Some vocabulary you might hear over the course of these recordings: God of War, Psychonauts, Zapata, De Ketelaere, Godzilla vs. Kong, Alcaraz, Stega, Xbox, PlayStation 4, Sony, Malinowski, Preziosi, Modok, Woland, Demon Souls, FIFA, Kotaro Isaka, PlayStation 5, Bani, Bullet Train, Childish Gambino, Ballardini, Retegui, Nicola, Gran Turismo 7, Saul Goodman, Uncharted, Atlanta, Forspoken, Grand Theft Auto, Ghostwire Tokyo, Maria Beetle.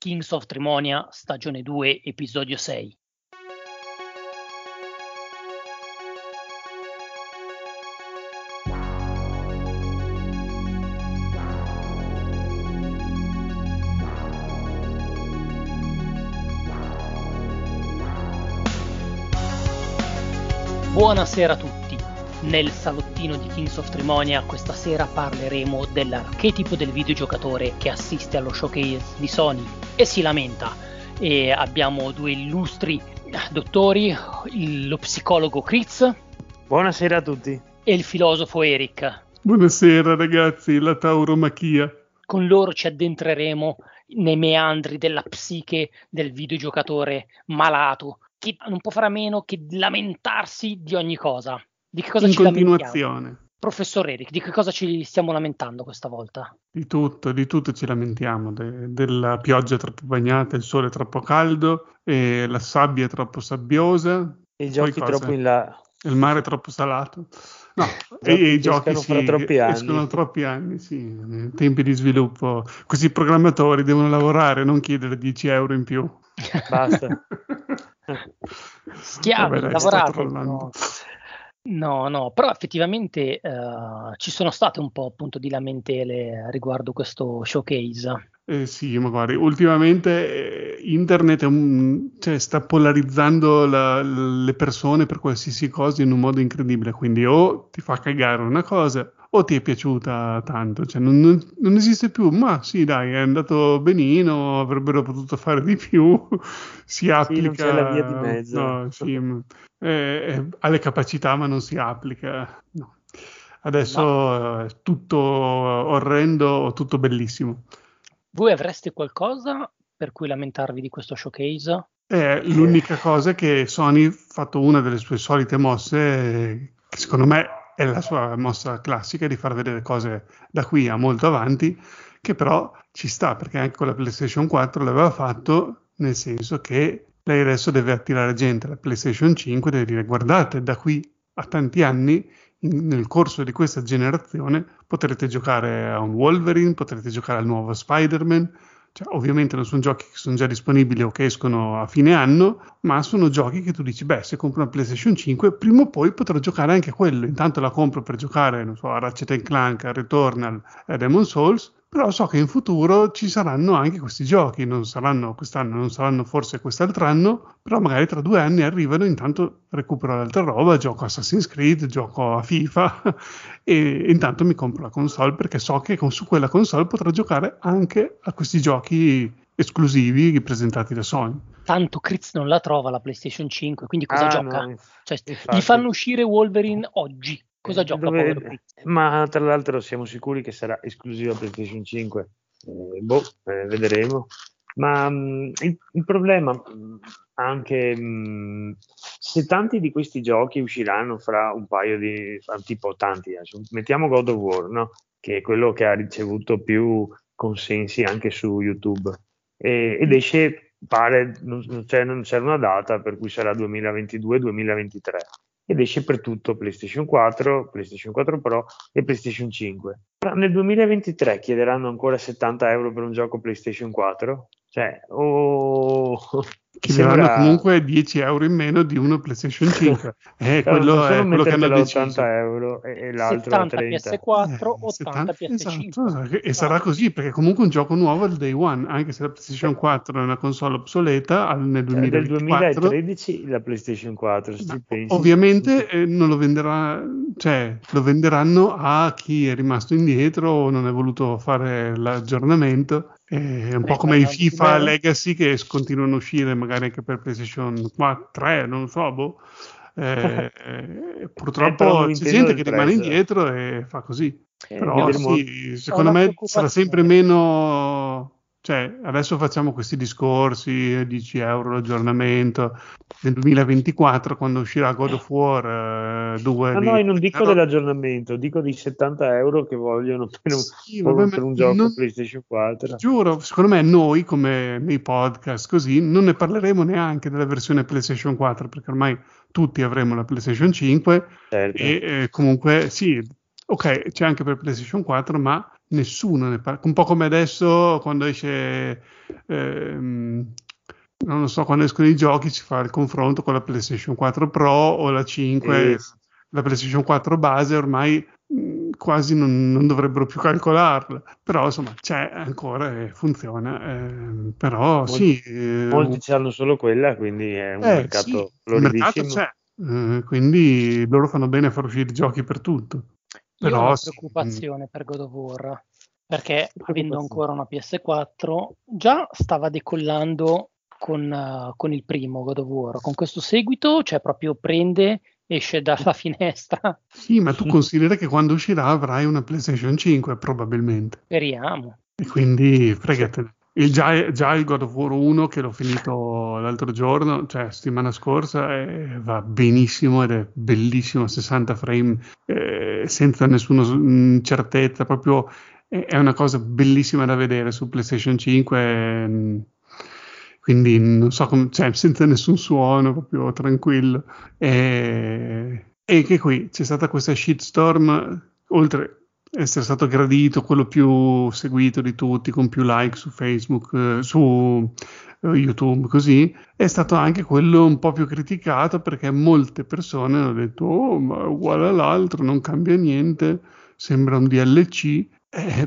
Kings of Trimonia, stagione 2, episodio 6. Buonasera a tutti. Nel salottino di Kings of Trimonia questa sera parleremo dell'archetipo del videogiocatore che assiste allo showcase di Sony e si lamenta. E abbiamo due illustri dottori, lo psicologo Chris. Buonasera a tutti. E il filosofo Eric. Buonasera ragazzi, la tauromachia. Con loro ci addentreremo nei meandri della psiche del videogiocatore malato che non può fare a meno che lamentarsi di ogni cosa. Di che cosa in ci continuazione lamentiamo? Professor Eric, di che cosa ci stiamo lamentando questa volta? Di tutto ci lamentiamo, della pioggia troppo bagnata, il sole troppo caldo, e la sabbia troppo sabbiosa, i giochi troppo in là, il mare troppo salato, no, e i giochi escono troppi anni, sì, tempi di sviluppo, questi programmatori devono lavorare, non chiedere 10 euro in più, basta. Schiavi, lavorate. No, però effettivamente ci sono state un po' appunto di lamentele riguardo questo showcase. Sì, ma guardi, ultimamente internet sta polarizzando le persone per qualsiasi cosa in un modo incredibile, quindi o ti fa cagare una cosa o ti è piaciuta tanto, cioè non esiste più, ma sì dai, è andato benino, avrebbero potuto fare di più, si applica, sì, non c'è la via di mezzo, no, sì, ma, ha le capacità ma non si applica, no. Adesso no. Tutto orrendo, tutto bellissimo. Voi avreste qualcosa per cui lamentarvi di questo showcase? L'unica cosa è che Sony ha fatto una delle sue solite mosse, che secondo me è la sua mossa classica di far vedere cose da qui a molto avanti, che però ci sta, perché anche con la PlayStation 4 l'aveva fatto, nel senso che lei adesso deve attirare gente, la PlayStation 5 deve dire: guardate, da qui a tanti anni, nel corso di questa generazione, potrete giocare a un Wolverine, potrete giocare al nuovo Spider-Man. Cioè, ovviamente non sono giochi che sono già disponibili o che escono a fine anno, ma sono giochi che tu dici: beh, se compro una PlayStation 5 prima o poi potrò giocare anche a quello, intanto la compro per giocare, non so, a Ratchet & Clank, a Returnal, a Demon Souls, però so che in futuro ci saranno anche questi giochi, non saranno quest'anno, non saranno forse quest'altr'anno, però magari tra 2 anni arrivano, intanto recupero l'altra roba, gioco Assassin's Creed, gioco a FIFA e intanto mi compro la console perché so che su quella console potrò giocare anche a questi giochi esclusivi presentati da Sony. Tanto Chris non la trova la PlayStation 5, quindi cosa gioca? No. Cioè, gli fanno uscire Wolverine oggi. Cosa gioca? Ma tra l'altro siamo sicuri che sarà esclusiva PlayStation 5? Vedremo. Ma il problema anche se tanti di questi giochi usciranno fra un paio di tipo tanti, mettiamo God of War, no? Che è quello che ha ricevuto più consensi anche su YouTube ed esce, pare, non c'è una data, per cui sarà 2022-2023. Ed esce per tutto PlayStation 4, PlayStation 4 Pro e PlayStation 5. Però nel 2023 chiederanno ancora 70 euro per un gioco PlayStation 4? Cioè, chiederanno comunque 10 euro in meno di uno PlayStation 5. Quello è quello che hanno deciso. 80 euro e l'altro 70 30. PS4, 80 PS5. Esatto. E sarà così, perché comunque un gioco nuovo al day one, anche se la PlayStation 4 è una console obsoleta, nel 2013 la PlayStation 4. Ovviamente non lo venderà, cioè lo venderanno a chi è rimasto indietro o non è voluto fare l'aggiornamento. È un po' come i FIFA Legacy che continuano a uscire magari anche per PlayStation 3, non so, purtroppo c'è gente che rimane indietro e fa così, però sì, secondo me sarà sempre meno. Cioè, adesso facciamo questi discorsi, 10 euro l'aggiornamento, nel 2024 quando uscirà God of War 2... Ma io non dico dell'aggiornamento, dico di 70 euro che vogliono per un gioco PlayStation 4. Giuro, secondo me noi, come nei podcast così, non ne parleremo neanche della versione PlayStation 4, perché ormai tutti avremo la PlayStation 5, certo. E comunque sì, ok, c'è anche per PlayStation 4, ma nessuno ne parla, un po' come adesso quando esce non lo so, quando escono i giochi si fa il confronto con la PlayStation 4 Pro o la 5, la PlayStation 4 base ormai quasi non dovrebbero più calcolarla, però insomma c'è ancora e funziona, però molti, molti hanno solo quella, quindi è un mercato floridissimo. Il mercato c'è, quindi loro fanno bene a far uscire giochi per tutto. Però io ho una preoccupazione per God of War, perché avendo ancora una PS4 già stava decollando con il primo God of War, con questo seguito cioè proprio prende, esce dalla finestra. Sì, ma tu considera che quando uscirà avrai una PlayStation 5 probabilmente. Speriamo. E quindi fregatene. Già il God of War 1 che l'ho finito l'altro giorno, cioè settimana scorsa, va benissimo ed è bellissimo a 60 frame senza nessuna certezza, proprio è una cosa bellissima da vedere su PlayStation 5, quindi non so come, cioè senza nessun suono, proprio tranquillo. E che qui c'è stata questa shitstorm, oltre essere stato gradito, quello più seguito di tutti, con più like su Facebook, su YouTube, così, è stato anche quello un po' più criticato, perché molte persone hanno detto oh, ma uguale all'altro, non cambia niente, sembra un DLC,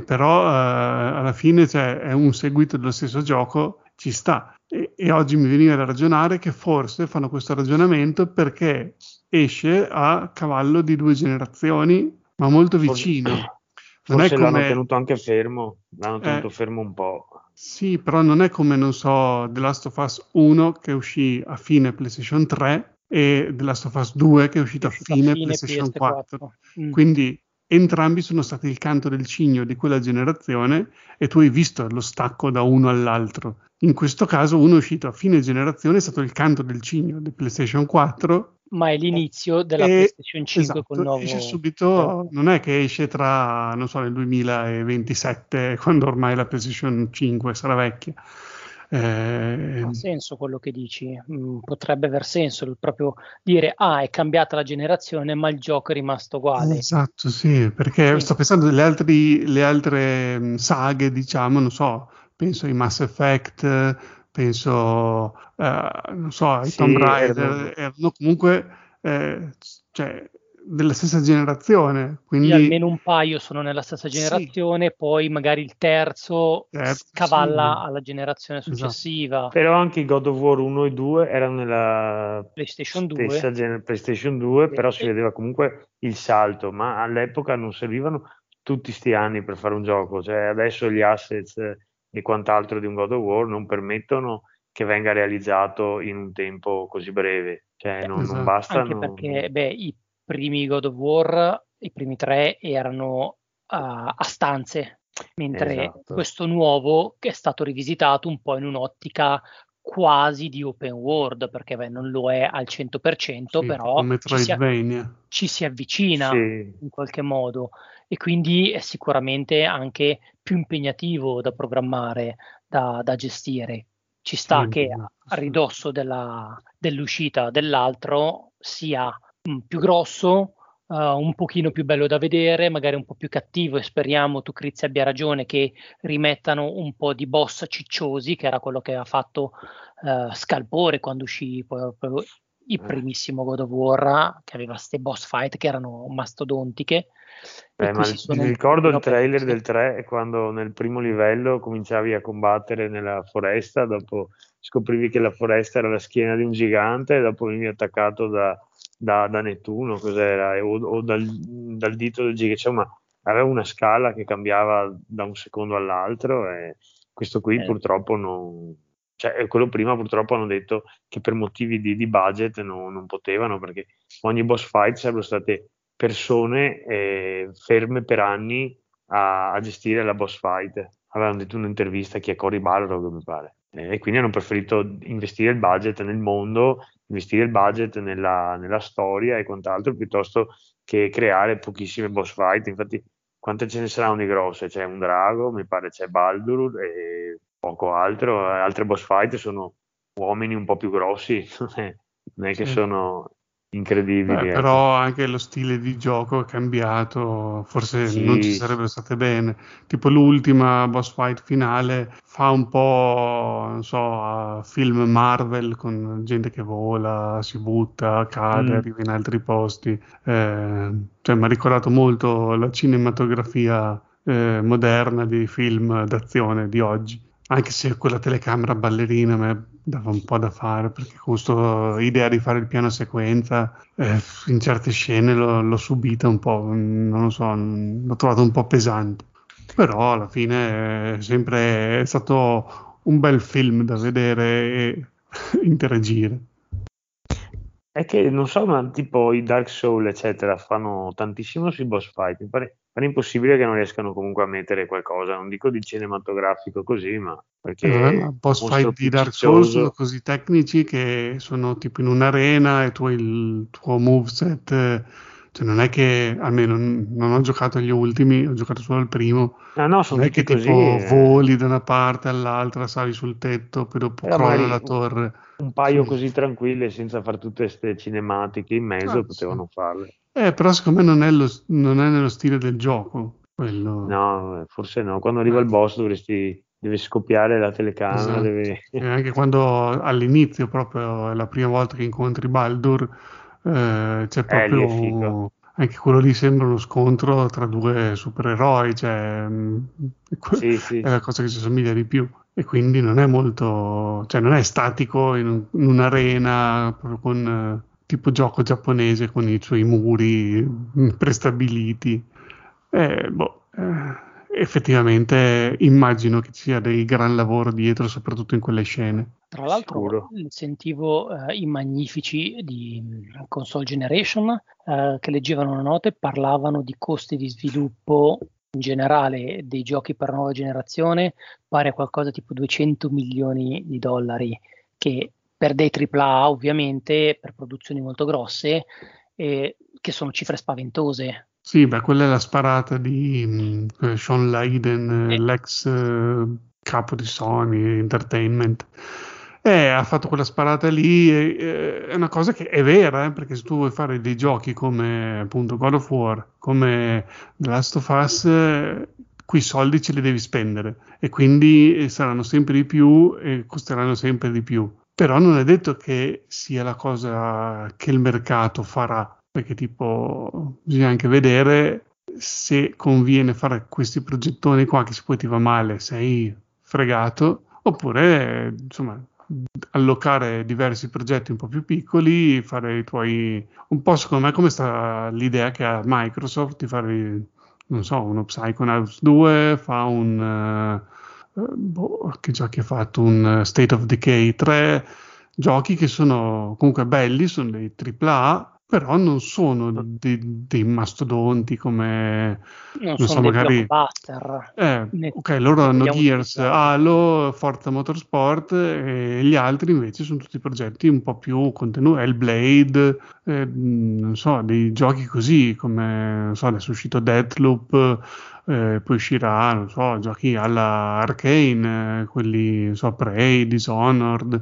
però alla fine cioè, è un seguito dello stesso gioco, ci sta. E oggi mi veniva da ragionare che forse fanno questo ragionamento perché esce a cavallo di due generazioni, ma molto vicino. Forse l'hanno tenuto anche fermo, l'hanno tenuto fermo un po'. Sì, però non è come, non so, The Last of Us 1 che uscì a fine PlayStation 3 e The Last of Us 2 che è uscito a fine PlayStation PS4. 4. Quindi entrambi sono stati il canto del cigno di quella generazione e tu hai visto lo stacco da uno all'altro. In questo caso uno è uscito a fine generazione, è stato il canto del cigno di PlayStation 4, ma è l'inizio della PlayStation 5, esatto, col nuovo. Esce subito, non è che esce tra, non so, nel 2027, quando ormai la PlayStation 5 sarà vecchia. Ha senso quello che dici, potrebbe aver senso proprio dire è cambiata la generazione ma il gioco è rimasto uguale. Esatto, sì, perché sto pensando delle altre saghe, diciamo, non so, penso ai Mass Effect, penso non so, ai Tomb Raider, erano comunque cioè della stessa generazione, quindi almeno un paio sono nella stessa generazione, poi magari il terzo scavalla alla generazione successiva. Esatto. Però anche God of War 1 e 2 erano nella PlayStation 2, però si vedeva comunque il salto, ma all'epoca non servivano tutti sti anni per fare un gioco, cioè adesso gli assets e quant'altro di un God of War non permettono che venga realizzato in un tempo così breve, cioè non basta. Anche perché i primi God of War, i primi tre, erano a stanze, mentre questo nuovo che è stato rivisitato un po' in un'ottica quasi di open world, perché non lo è al 100%, però ci si avvicina in qualche modo, e quindi è sicuramente anche più impegnativo da programmare, da gestire. Ci sta che a ridosso dell'uscita dell'altro sia più grosso, un pochino più bello da vedere, magari un po' più cattivo, e speriamo tu, Crizia, abbia ragione, che rimettano un po' di boss cicciosi, che era quello che ha fatto scalpore quando uscì proprio il primissimo God of War, che aveva queste boss fight che erano mastodontiche. Ma mi ricordo il trailer del 3, quando nel primo livello cominciavi a combattere nella foresta, dopo scoprivi che la foresta era la schiena di un gigante, e dopo venivi attaccato da Nettuno, cos'era, o dal dito del gigante, cioè, ma aveva una scala che cambiava da un secondo all'altro, e questo qui purtroppo non, cioè quello prima purtroppo hanno detto che per motivi di budget non potevano, perché ogni boss fight sarebbero state persone ferme per anni a gestire la boss fight, avevano detto in un'intervista che è Cory Balrog, mi pare, e quindi hanno preferito investire il budget nel mondo, investire il budget nella storia e quant'altro, piuttosto che creare pochissime boss fight. Infatti quante ce ne saranno di grosse? C'è un drago, mi pare, c'è Baldur e poco altro. Altre boss fight sono uomini un po' più grossi, non è che sono incredibili. Beh, però anche lo stile di gioco è cambiato, forse sì, non ci sarebbero state bene, tipo l'ultima boss fight finale fa un po', non so, film Marvel con gente che vola, si butta, cade, arriva in altri posti, cioè mi ha ricordato molto la cinematografia moderna di film d'azione di oggi, anche se quella telecamera ballerina me dava un po' da fare, perché con questa idea di fare il piano sequenza in certe scene l'ho subita un po', non lo so, l'ho trovato un po' pesante, però alla fine sempre è stato un bel film da vedere e interagire. È che non so, ma tipo i Dark Souls eccetera fanno tantissimo sui boss fight, mi pare impossibile che non riescano comunque a mettere qualcosa, non dico di cinematografico così, ma perché boss fight di Dark Souls sono così tecnici che sono tipo in un'arena e tu hai il tuo moveset, cioè non è che, almeno non ho giocato agli ultimi, ho giocato solo al primo, sono non è che così, tipo voli da una parte all'altra, sali sul tetto, poi dopo crolla la torre, un paio così tranquille senza fare tutte queste cinematiche in mezzo potevano farle. Però secondo me non è nello stile del gioco quello. No, forse no, quando arriva il boss deve scoppiare la telecamera, esatto. E anche quando all'inizio, proprio la prima volta che incontri Baldur, c'è proprio anche quello lì, sembra uno scontro tra due supereroi, cioè è la cosa che ci somiglia di più, e quindi non è molto, cioè non è statico in un'arena proprio con tipo gioco giapponese con i suoi muri prestabiliti. Effettivamente immagino che ci sia del gran lavoro dietro, soprattutto in quelle scene. Tra l'altro sentivo i magnifici di Console Generation che leggevano una nota e parlavano di costi di sviluppo in generale dei giochi per nuova generazione pari a qualcosa tipo $200 milioni, che per dei AAA ovviamente, per produzioni molto grosse, che sono cifre spaventose. Sì, beh, quella è la sparata di Sean Layden, l'ex capo di Sony Entertainment. Ha fatto quella sparata lì, è una cosa che è vera, perché se tu vuoi fare dei giochi come appunto God of War, come The Last of Us, quei soldi ce li devi spendere, e quindi saranno sempre di più e costeranno sempre di più. Però non è detto che sia la cosa che il mercato farà, perché tipo bisogna anche vedere se conviene fare questi progettoni qua che se poi ti va male sei fregato, oppure insomma allocare diversi progetti un po' più piccoli, fare i tuoi, un po' secondo me come sta l'idea che ha Microsoft di fare, non so, uno Psychonauts 2, fa un che giochi ha fatto, un State of Decay 3, giochi che sono comunque belli, sono dei AAA, però non sono dei mastodonti come non so, magari blockbuster. Ok, loro hanno Gears, Halo, Forza Motorsport, e gli altri invece sono tutti progetti un po' più contenuti, Hellblade, non so, dei giochi così, come non so, adesso è uscito Deathloop, poi uscirà, non so, giochi alla Arcane, quelli, non so, Prey, Dishonored,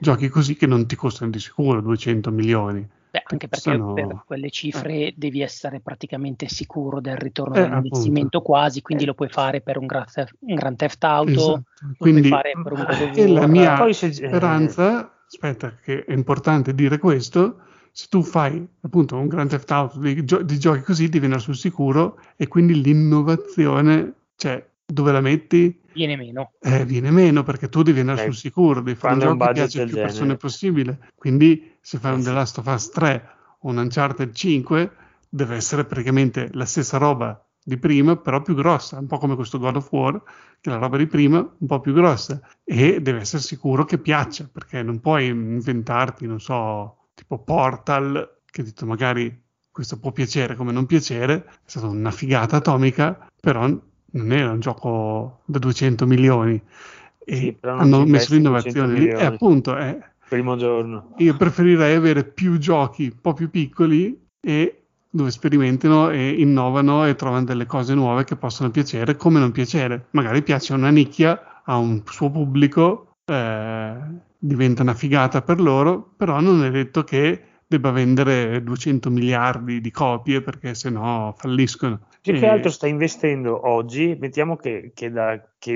giochi così che non ti costano di sicuro $200 milioni. Beh, anche perché per quelle cifre devi essere praticamente sicuro del ritorno dell'investimento, quasi, quindi lo puoi fare per un Grand Theft Auto, esatto. Quindi, puoi fare per un e la mia speranza, aspetta che è importante dire questo, se tu fai appunto un Grand Theft Auto di giochi così devi andare sul sicuro, e quindi l'innovazione, cioè dove la metti? Viene meno perché tu devi andare sul sicuro, devi fare un gioco che piace più persone possibile, quindi se fai un The Last of Us 3 o un Uncharted 5 deve essere praticamente la stessa roba di prima, però più grossa, un po' come questo God of War, che è la roba di prima un po' più grossa, e deve essere sicuro che piaccia, perché non puoi inventarti, non so, tipo Portal, che detto magari questo può piacere come non piacere, è stata una figata atomica, però non era un gioco da $200 milioni, e hanno messo l'innovazione lì, e appunto primo giorno. Io preferirei avere più giochi un po' più piccoli, e dove sperimentano e innovano e trovano delle cose nuove che possono piacere come non piacere, magari piace a una nicchia, a un suo pubblico, diventa una figata per loro, però non è detto che debba vendere 200 miliardi di copie, perché sennò falliscono. Più che altro sta investendo oggi, mettiamo che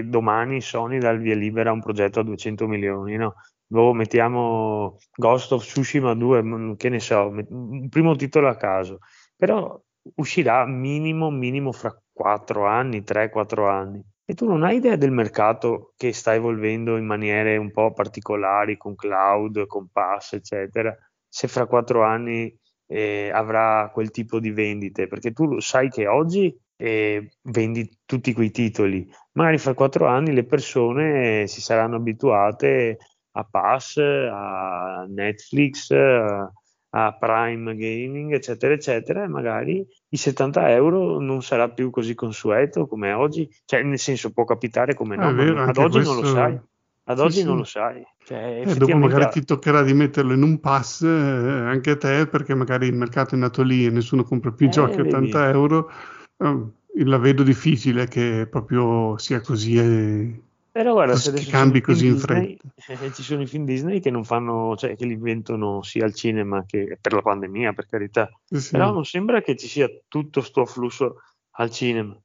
domani Sony dà il via libera a un progetto a 200 milioni, no? Boh, mettiamo Ghost of Tsushima 2, che ne so, un primo titolo a caso, però uscirà minimo fra 3-4 anni, e tu non hai idea del mercato che sta evolvendo in maniere un po' particolari, con cloud, con pass, eccetera, se fra 4 anni avrà quel tipo di vendite, perché tu sai che oggi vendi tutti quei titoli, magari fra 4 anni le persone si saranno abituate a pass, a Netflix, a Prime Gaming, eccetera eccetera, e magari i 70 euro non sarà più così consueto come oggi, cioè nel senso può capitare, come no, vero, ma ad oggi questo... non lo sai, ad sì, oggi sì, non lo sai, cioè, effettivamente... dopo magari ti toccherà di metterlo in un pass anche a te, perché magari il mercato è nato lì e nessuno compra più giochi a 80 euro. La vedo difficile che proprio sia così, però guarda, se adesso cambi così in fretta, ci sono i film Disney che non fanno, cioè che li inventano sia al cinema che per la pandemia, per carità, sì, però non sembra che ci sia tutto sto afflusso al cinema,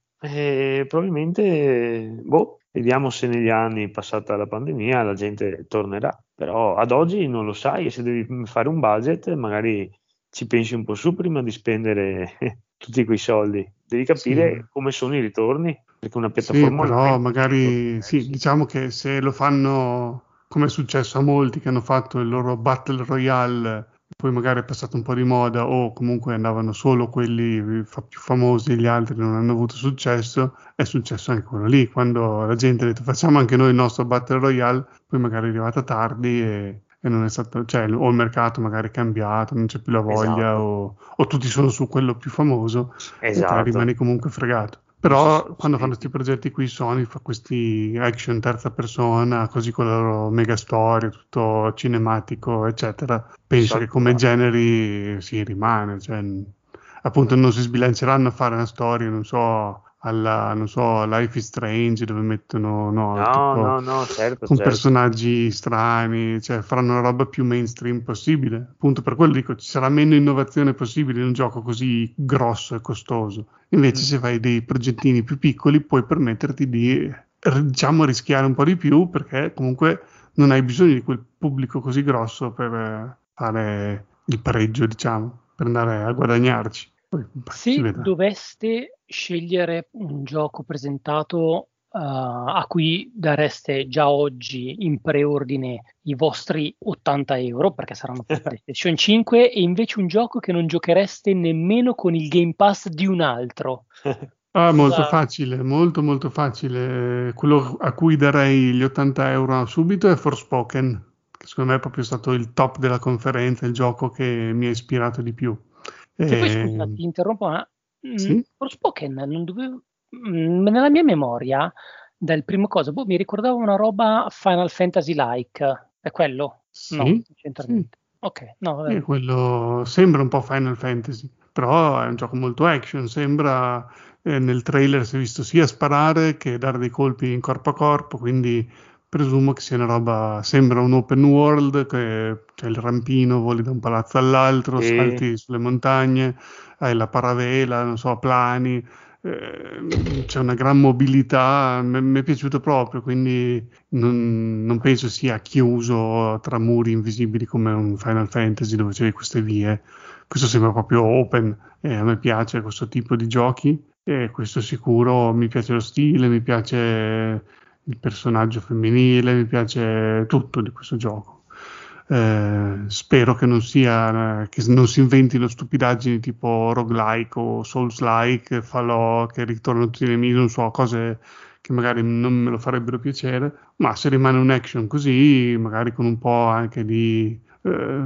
probabilmente vediamo se negli anni, passata la pandemia, la gente tornerà, però ad oggi non lo sai, e se devi fare un budget magari ci pensi un po' su prima di spendere tutti quei soldi, devi capire come sono i ritorni, perché una piattaforma... Sì, però magari, sì, diciamo che se lo fanno, come è successo a molti che hanno fatto il loro Battle Royale, poi magari è passato un po' di moda, o comunque andavano solo quelli più famosi, gli altri non hanno avuto successo, è successo anche quello lì, quando la gente ha detto facciamo anche noi il nostro Battle Royale, poi magari è arrivata tardi e non è stato, cioè, o il mercato magari è cambiato, non c'è più la voglia, esatto, o tutti sono su quello più famoso, esatto, e rimani comunque fregato. Però quando fanno questi progetti qui, Sony fa questi action terza persona, così con la loro mega storia, tutto cinematico, eccetera, penso che come generi si rimane, cioè, appunto non si sbilanceranno a fare una storia, non so... alla, non so, Life is Strange, dove mettono certo, personaggi strani, cioè faranno la roba più mainstream possibile, appunto per quello dico ci sarà meno innovazione possibile in un gioco così grosso e costoso, invece se fai dei progettini più piccoli puoi permetterti di, diciamo, rischiare un po' di più, perché comunque non hai bisogno di quel pubblico così grosso per fare il pareggio, diciamo, per andare a guadagnarci. Se doveste scegliere un gioco presentato a cui dareste già oggi in preordine i vostri 80 euro, perché saranno per PlayStation 5, e invece un gioco che non giochereste nemmeno con il Game Pass di un altro. Ah, molto facile, molto facile. Quello a cui darei gli 80 euro subito è Forspoken, che secondo me è proprio stato il top della conferenza, il gioco che mi ha ispirato di più. Che poi, scusa, ti interrompo, ma Forspoken non dovevo, nella mia memoria dal primo cosa mi ricordavo una roba Final Fantasy like, è quello? Sì, no, non c'entra niente. Ok, no, quello sembra un po' Final Fantasy, però è un gioco molto action, sembra, nel trailer si è visto sia sparare che dare dei colpi in corpo a corpo, quindi presumo che sia una roba, sembra un open world, che c'è il rampino, voli da un palazzo all'altro, salti sulle montagne, hai la paravela, non so, plani, c'è una gran mobilità, mi è piaciuto proprio, quindi non penso sia chiuso tra muri invisibili come un Final Fantasy dove c'è queste vie, questo sembra proprio open, a me piace questo tipo di giochi, e questo sicuro, mi piace lo stile, mi piace... il personaggio femminile, mi piace tutto di questo gioco. Spero che non sia, che non si inventino stupidaggini tipo roguelike o souls-like, falò, che ritornano tutti i nemici, non so, cose che magari non me lo farebbero piacere, ma se rimane un action così, magari con un po' anche di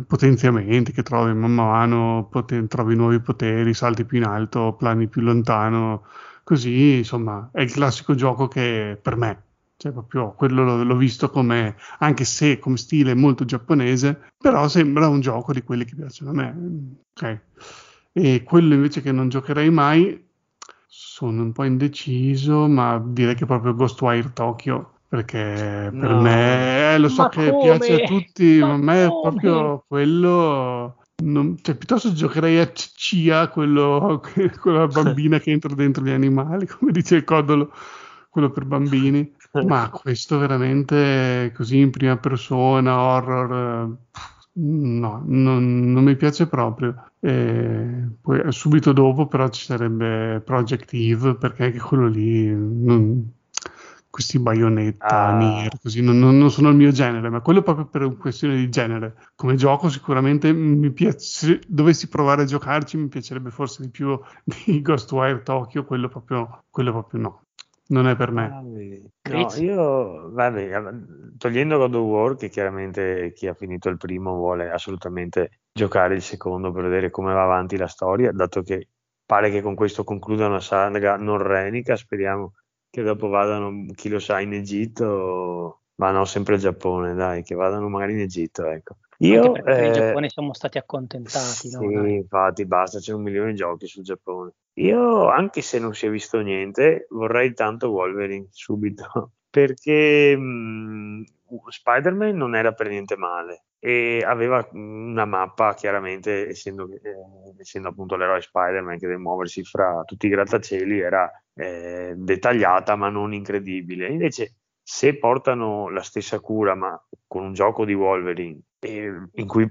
potenziamenti che trovi man mano, trovi nuovi poteri, salti più in alto, plani più lontano, così, insomma, è il classico gioco che per me, cioè proprio quello l'ho visto come, anche se come stile molto giapponese, però sembra un gioco di quelli che piacciono a me. Okay. E quello invece che non giocherei mai, sono un po' indeciso, ma direi che proprio Ghostwire Tokyo, perché per me, lo so, ma che come? Piace a tutti, ma a me è proprio quello... Cioè, piuttosto giocherei a Cia, quella bambina che entra dentro gli animali, come dice il Codolo, quello per bambini. Ma questo veramente così in prima persona, horror, no, non mi piace proprio. Poi subito dopo però ci sarebbe Project Eve, perché anche quello lì, questi Bayonetta, Nier, così non sono il mio genere, ma quello proprio per questione di genere. Come gioco sicuramente mi piace, se dovessi provare a giocarci mi piacerebbe forse di più di Ghostwire Tokyo, quello proprio no. Non è per me. No, io, togliendo God of War, che chiaramente chi ha finito il primo vuole assolutamente giocare il secondo per vedere come va avanti la storia, dato che pare che con questo concluda una saga norrenica, speriamo che dopo vadano, chi lo sa, in Egitto, ma no, sempre il Giappone, dai, che vadano magari in Egitto, ecco. Io, perché in Giappone siamo stati accontentati, sì, no? Infatti basta, c'è 1 milione di giochi sul Giappone. Io, anche se non si è visto niente, vorrei tanto Wolverine subito, perché Spider-Man non era per niente male e aveva una mappa, chiaramente essendo appunto l'eroe Spider-Man che deve muoversi fra tutti i grattacieli, era dettagliata ma non incredibile. Invece, se portano la stessa cura ma con un gioco di Wolverine, in cui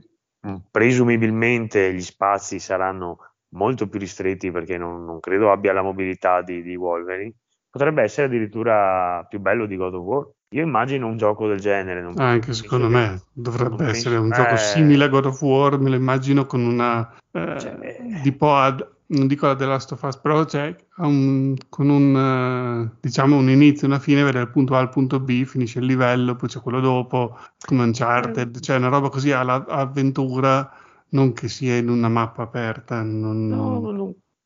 presumibilmente gli spazi saranno molto più ristretti, perché non credo abbia la mobilità di Wolverine, potrebbe essere addirittura più bello di God of War. Io immagino un gioco del genere. Anche secondo me dovrebbe essere un gioco simile a God of War, me lo immagino con una tipo non dico la The Last of Us, però diciamo un inizio, una fine, vedere il punto A al punto B, finisce il livello, poi c'è quello dopo, come Uncharted, cioè una roba così all'avventura, non che sia in una mappa aperta.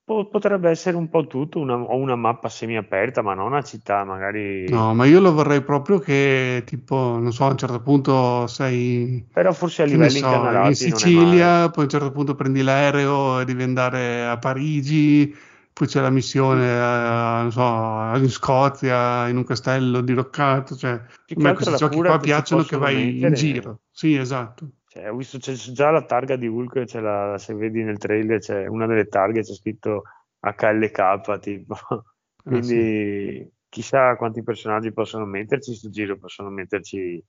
Potrebbe essere un po' tutto, una mappa semiaperta, ma non una città magari. No, ma io lo vorrei proprio che, tipo, non so, a un certo punto sei, però forse a livelli in Sicilia, poi a un certo punto prendi l'aereo e devi andare a Parigi, poi c'è la missione in Scozia, in un castello diroccato, cioè a me questi giochi qua piacciono, che vai in giro. Sì, esatto. Cioè, ho visto, c'è già la targa di Hulk, se vedi nel trailer, c'è una delle targhe, c'è scritto HLK, tipo. Quindi sì, chissà quanti personaggi possono metterci in sto giro, possono metterci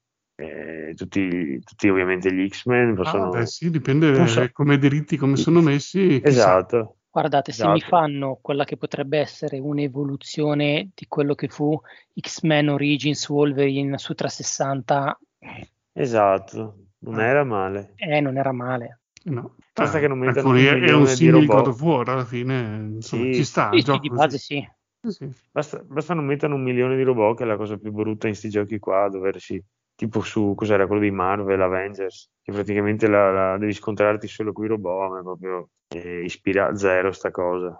tutti ovviamente gli X-Men. Sì, dipende come diritti, come sono messi. Chissà. Esatto. Guardate, se mi fanno quella che potrebbe essere un'evoluzione di quello che fu X-Men Origins Wolverine su 360. Esatto. Non era male. Non era male. No. Basta che non mettano un simile God of War alla fine, insomma, sì, ci sta. Sì, sì, di base sì. Sì. Basta non mettano 1 milione di robot, che è la cosa più brutta in sti giochi qua, tipo su, cos'era quello di Marvel, Avengers, che praticamente devi scontrarti solo con i robot, ma proprio ispira zero sta cosa.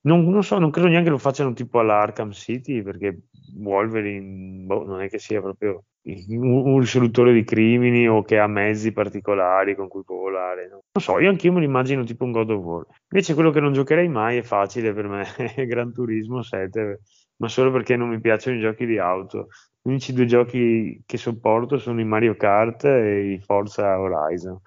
Non credo neanche lo facciano tipo all'Arkham City, perché Wolverine non è che sia proprio un risolutore di crimini o che ha mezzi particolari con cui può volare, no? Non so, io anch'io me lo immagino tipo un God of War. Invece quello che non giocherei mai, è facile per me, è Gran Turismo 7, ma solo perché non mi piacciono i giochi di auto. Gli unici 2 giochi che sopporto sono i Mario Kart e i Forza Horizon.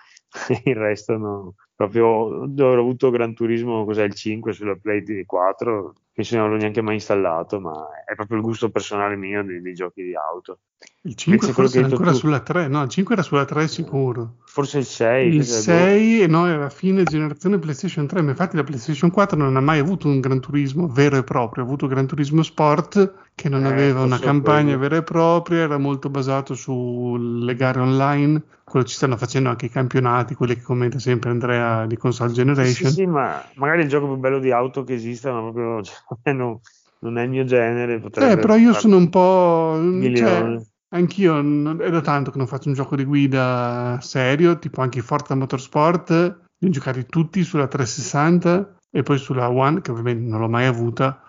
Il resto no. Proprio ho avuto Gran Turismo, cos'è, il 5 sulla Play 4, che se non l'ho neanche mai installato, ma è proprio il gusto personale mio dei giochi di auto. Il 5 forse era ancora sulla 3, no, il 5 era sulla 3 sicuro. Forse il 6. Il 6 e no, era fine generazione PlayStation 3, ma infatti la PlayStation 4 non ha mai avuto un Gran Turismo vero e proprio, ha avuto Gran Turismo Sport, che non aveva una campagna vera e propria, era molto basato sulle gare online, quello ci stanno facendo anche i campionati, quelli che commenta sempre Andrea di Console Generation. Sì, ma magari il gioco più bello di auto che esista, ma proprio non è il mio genere. Però io sono un po'... anch'io è da tanto che non faccio un gioco di guida serio, tipo anche Forza Motorsport, li ho giocati tutti sulla 360 e poi sulla One, che ovviamente non l'ho mai avuta.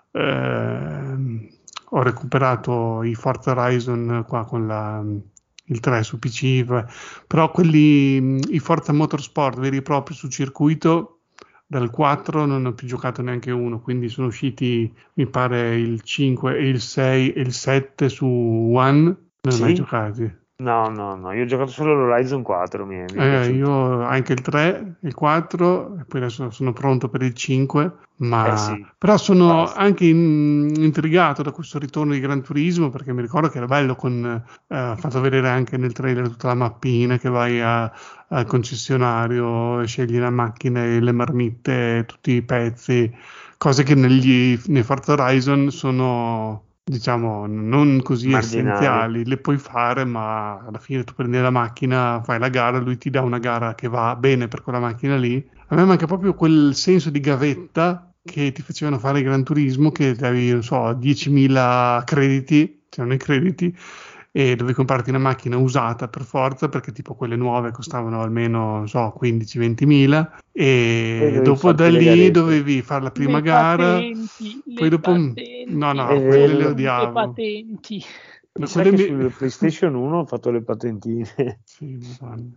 Ho recuperato i Forza Horizon qua con il 3 su PC, però i Forza Motorsport veri e propri su circuito, dal 4 non ho più giocato neanche uno, quindi sono usciti, mi pare, il 5 e il 6 e il 7 su One, non ho mai giocati. No, io ho giocato solo l'Horizon 4. Io anche il 3, il 4, e poi adesso sono pronto per il 5. Ma sì. Però sono anche intrigato da questo ritorno di Gran Turismo, perché mi ricordo che era bello, con fatto vedere anche nel trailer tutta la mappina, che vai al concessionario, scegli la macchina e le marmitte, tutti i pezzi, cose che nei Forza Horizon sono, diciamo, non così marginali, essenziali, le puoi fare, ma alla fine tu prendi la macchina, fai la gara, lui ti dà una gara che va bene per quella macchina lì. A me manca proprio quel senso di gavetta che ti facevano fare il Gran Turismo, che avevi, non so, 10.000 crediti, c'erano i crediti, e dovevi comprarti una macchina usata per forza, perché tipo quelle nuove costavano almeno, non so, 15-20.000, e dopo da lì dovevi fare la prima gara, patenti, poi dopo quelle le odiavo, le patenti. Sulle PlayStation 1 ho fatto le patentine. Sì, c'è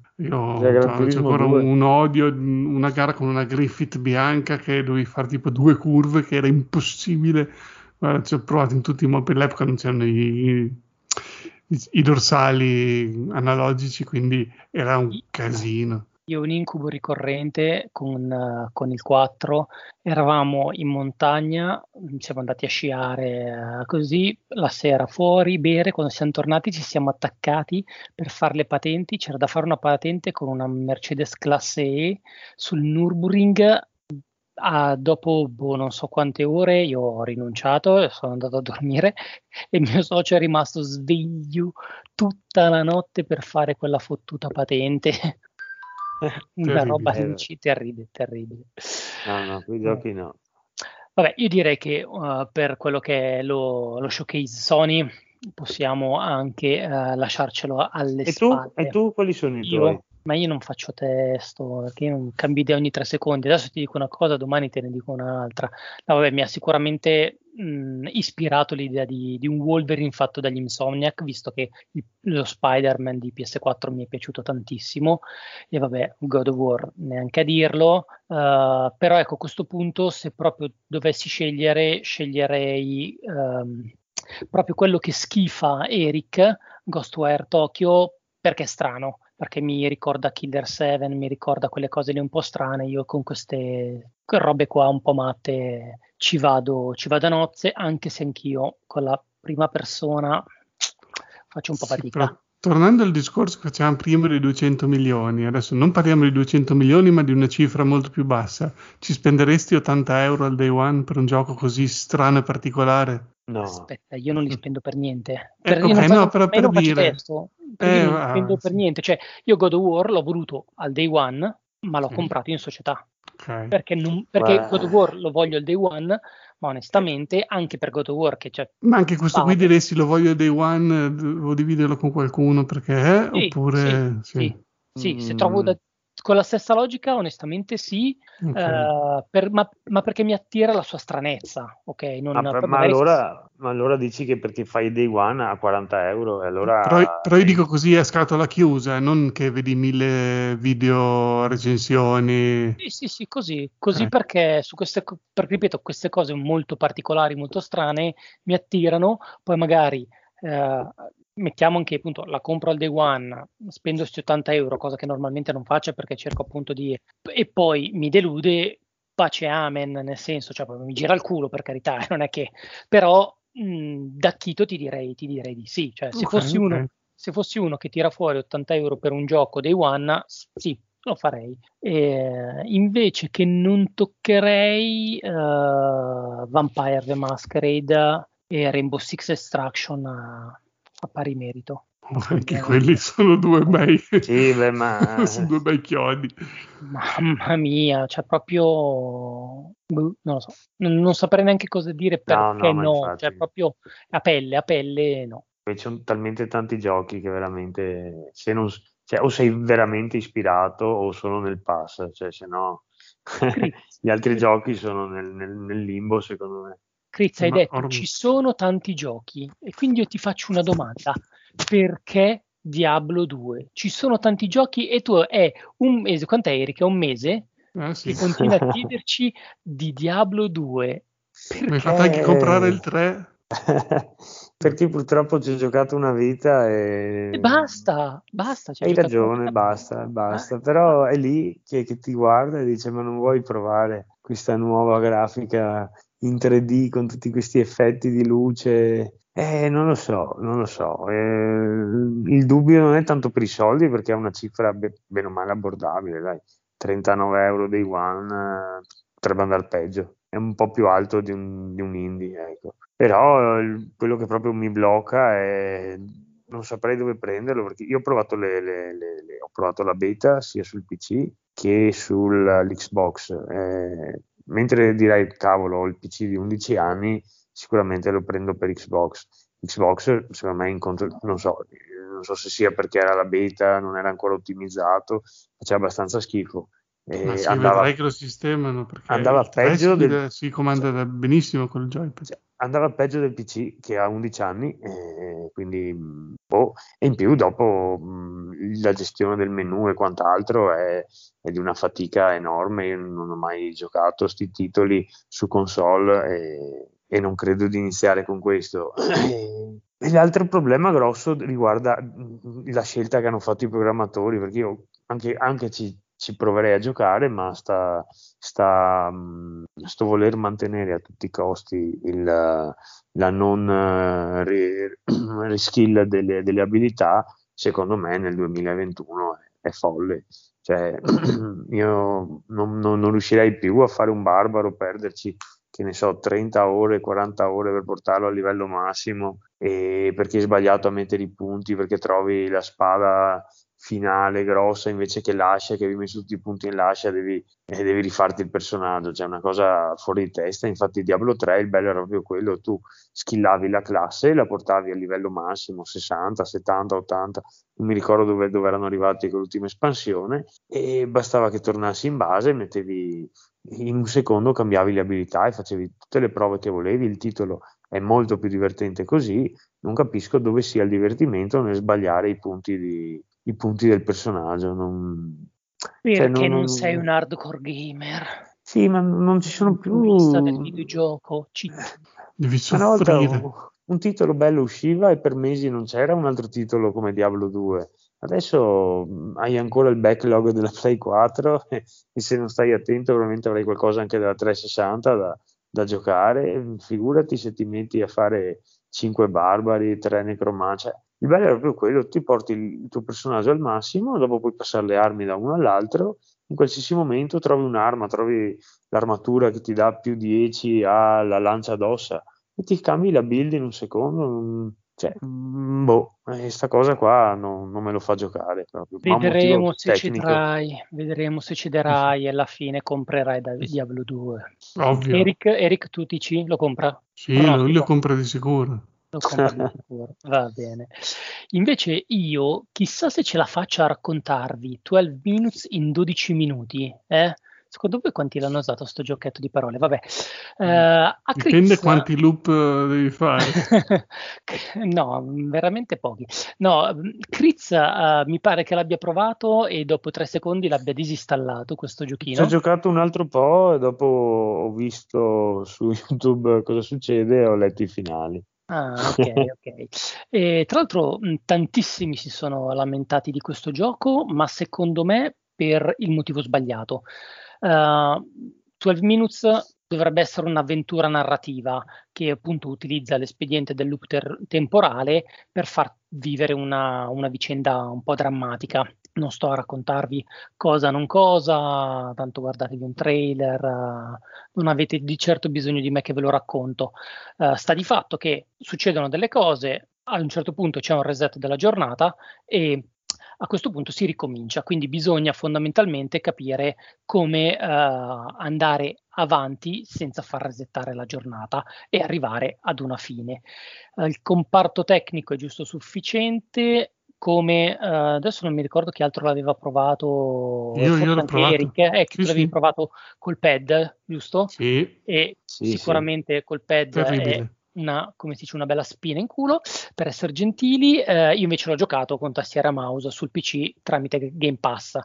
ancora un odio, una gara con una Griffith bianca che dovevi fare tipo 2 curve, che era impossibile. Guarda, ci ho provato in tutti i modi, per l'epoca non c'erano i dorsali analogici, quindi era un casino. Io un incubo ricorrente con il 4, eravamo in montagna, siamo andati a sciare così, la sera fuori, bere, quando siamo tornati ci siamo attaccati per fare le patenti, c'era da fare una patente con una Mercedes classe E sul Nürburgring. Dopo non so quante ore io ho rinunciato, sono andato a dormire, e mio socio è rimasto sveglio tutta la notte per fare quella fottuta patente. Una roba terribile. No, quei giochi no. Vabbè, io direi che per quello che è lo showcase Sony possiamo anche lasciarcelo alle spalle. E tu quali sono i tuoi? Ma io non faccio testo, perché io non cambio idea ogni 3 secondi. Adesso ti dico una cosa, domani te ne dico un'altra. No, vabbè, mi ha sicuramente ispirato l'idea di un Wolverine fatto dagli Insomniac, visto che lo Spider-Man di PS4 mi è piaciuto tantissimo, e vabbè, God of War neanche a dirlo, però ecco, a questo punto, se proprio dovessi scegliere, sceglierei proprio quello che schifa Eric, Ghostwire Tokyo, perché è strano, perché mi ricorda Killer 7, mi ricorda quelle cose lì un po' strane. Io con queste robe qua un po' matte ci vado a nozze, anche se anch'io con la prima persona faccio un po' fatica. Però, tornando al discorso che facevamo prima dei 200 milioni, adesso non parliamo di 200 milioni, ma di una cifra molto più bassa. Ci spenderesti €80 al day one per un gioco così strano e particolare? No. Aspetta, io non li spendo per niente. Non spendo per niente. Cioè, io God of War l'ho voluto al day one, ma l'ho comprato in società. Okay. Perché God of War lo voglio al day one, ma onestamente anche per God of War che c'è. Ma anche questo qui diresti lo voglio al day one, devo dividerlo con qualcuno perché sì, oppure sì, se trovo con la stessa logica, onestamente sì, okay. Ma perché mi attira la sua stranezza, ok? Ma allora dici che perché fai day one a €40, e allora... Però io dico così a scatola chiusa, non che vedi 1000 video recensioni... Sì, così. Perché su queste, perché ripeto, queste cose molto particolari, molto strane, mi attirano, poi magari... mettiamo anche appunto la compro al day one, spendo questi €80, cosa che normalmente non faccio perché cerco appunto di, e poi mi delude, pace amen, nel senso, cioè mi gira il culo, per carità, non è che, però da Chito ti direi di sì, cioè se fossi uno che tira fuori €80 per un gioco day one, sì, lo farei. Invece che non toccherei Vampire the Masquerade e Rainbow Six Extraction a pari merito. Anche quelli sono 2 bei sono 2 bei chiodi. Mamma mia, cioè proprio non lo so, non saprei neanche cosa dire, perché no, cioè proprio a pelle no. Ci sono talmente tanti giochi che veramente se non, cioè, o sei veramente ispirato o solo nel pass, cioè se no gli altri giochi sono nel limbo, secondo me. Crizza, hai detto ci sono tanti giochi, e quindi io ti faccio una domanda: perché Diablo 2? Ci sono tanti giochi e tu è un mese, quant'è Erika? Un mese? Sì. Che continua a chiederci di Diablo 2. Perché? Mi hai fatto anche comprare il 3? Perché purtroppo ci ho giocato una vita e basta. Hai ragione, basta. Però è lì che ti guarda e dice: ma non vuoi provare questa nuova grafica in 3D con tutti questi effetti di luce? Non lo so. Il dubbio non è tanto per i soldi, perché è una cifra bene o male abbordabile, dai. 39 euro dei One potrebbe andare peggio, è un po' più alto di un indie, ecco. Però quello che proprio mi blocca è non saprei dove prenderlo, perché io ho provato ho provato la beta sia sul PC che sull'Xbox, mentre direi cavolo, ho il PC di 11 anni, sicuramente lo prendo per Xbox. Secondo me non so se sia perché era la beta, non era ancora ottimizzato, faceva abbastanza schifo. Ma sì, vedrai che lo sistemano, perché andava peggio si comanda benissimo col joypad. Cioè, andava peggio del PC che ha 11 anni, quindi e in più dopo la gestione del menu e quant'altro è di una fatica enorme. Io non ho mai giocato sti titoli su console e non credo di iniziare con questo. E l'altro problema grosso riguarda la scelta che hanno fatto i programmatori, perché io anche ci proverei a giocare, ma sto voler mantenere a tutti i costi la non reskill delle abilità, secondo me nel 2021 è folle. Cioè, io non riuscirei più a fare un barbaro, perderci, che ne so, 30 ore, 40 ore per portarlo al livello massimo, e perché è sbagliato a mettere i punti, perché trovi la spada finale grossa invece che l'ascia, che avevi messo tutti i punti in l'ascia, devi rifarti il personaggio. Cioè, una cosa fuori di testa. Infatti Diablo 3 il bello era proprio quello: tu skillavi la classe e la portavi al livello massimo 60, 70, 80, non mi ricordo dove erano arrivati con l'ultima espansione, e bastava che tornassi in base, mettevi in un secondo, cambiavi le abilità e facevi tutte le prove che volevi. Il titolo è molto più divertente così. Non capisco dove sia il divertimento nel sbagliare i punti del personaggio. Non sei un hardcore gamer. Sì, ma non ci sono più. Vista del videogioco, devi soffrire. Un titolo bello usciva e per mesi non c'era un altro titolo come Diablo 2. Adesso hai ancora il backlog della Play 4 e se non stai attento probabilmente avrai qualcosa anche della 360 da giocare. Figurati se ti metti a fare 5 barbari, 3 necromancer. Il bello è proprio quello: ti porti il tuo personaggio al massimo, dopo puoi passare le armi da uno all'altro, in qualsiasi momento trovi un'arma, trovi l'armatura che ti dà più 10 alla lancia d'ossa e ti cambi la build in un secondo. Cioè, questa cosa qua non me lo fa giocare proprio. Vedremo se tecnico. Vedremo se ci darai alla fine comprerai Diablo 2. Ovvio. Eric Tutici lo compra? Sì, lui lo compra di sicuro. Va bene. Invece io chissà se ce la faccia a raccontarvi 12 minutes in 12 minuti, eh? Secondo voi quanti l'hanno usato sto giochetto di parole? Vabbè. Dipende quanti loop devi fare. No, veramente pochi. No, Critz mi pare che l'abbia provato e dopo 3 secondi l'abbia disinstallato questo giochino. Ci ho giocato un altro po' e dopo ho visto su YouTube cosa succede e ho letto i finali. Ah, ok. E, tra l'altro tantissimi si sono lamentati di questo gioco, ma secondo me per il motivo sbagliato. 12 Minutes dovrebbe essere un'avventura narrativa che appunto utilizza l'espediente del loop temporale per far vivere una vicenda un po' drammatica. Non sto a raccontarvi cosa, tanto guardatevi un trailer, non avete di certo bisogno di me che ve lo racconto. Sta di fatto che succedono delle cose, a un certo punto c'è un reset della giornata e a questo punto si ricomincia, quindi bisogna fondamentalmente capire come andare avanti senza far resettare la giornata e arrivare ad una fine. Il comparto tecnico è giusto sufficiente, come adesso non mi ricordo chi altro l'aveva provato. Io l'ho provato. Eric, tu l'avevi provato col pad, giusto? Sì. E sì, sicuramente sì. Col pad terribile. È come si dice, una bella spina in culo, per essere gentili. Io invece l'ho giocato con tastiera mouse sul PC tramite Game Pass.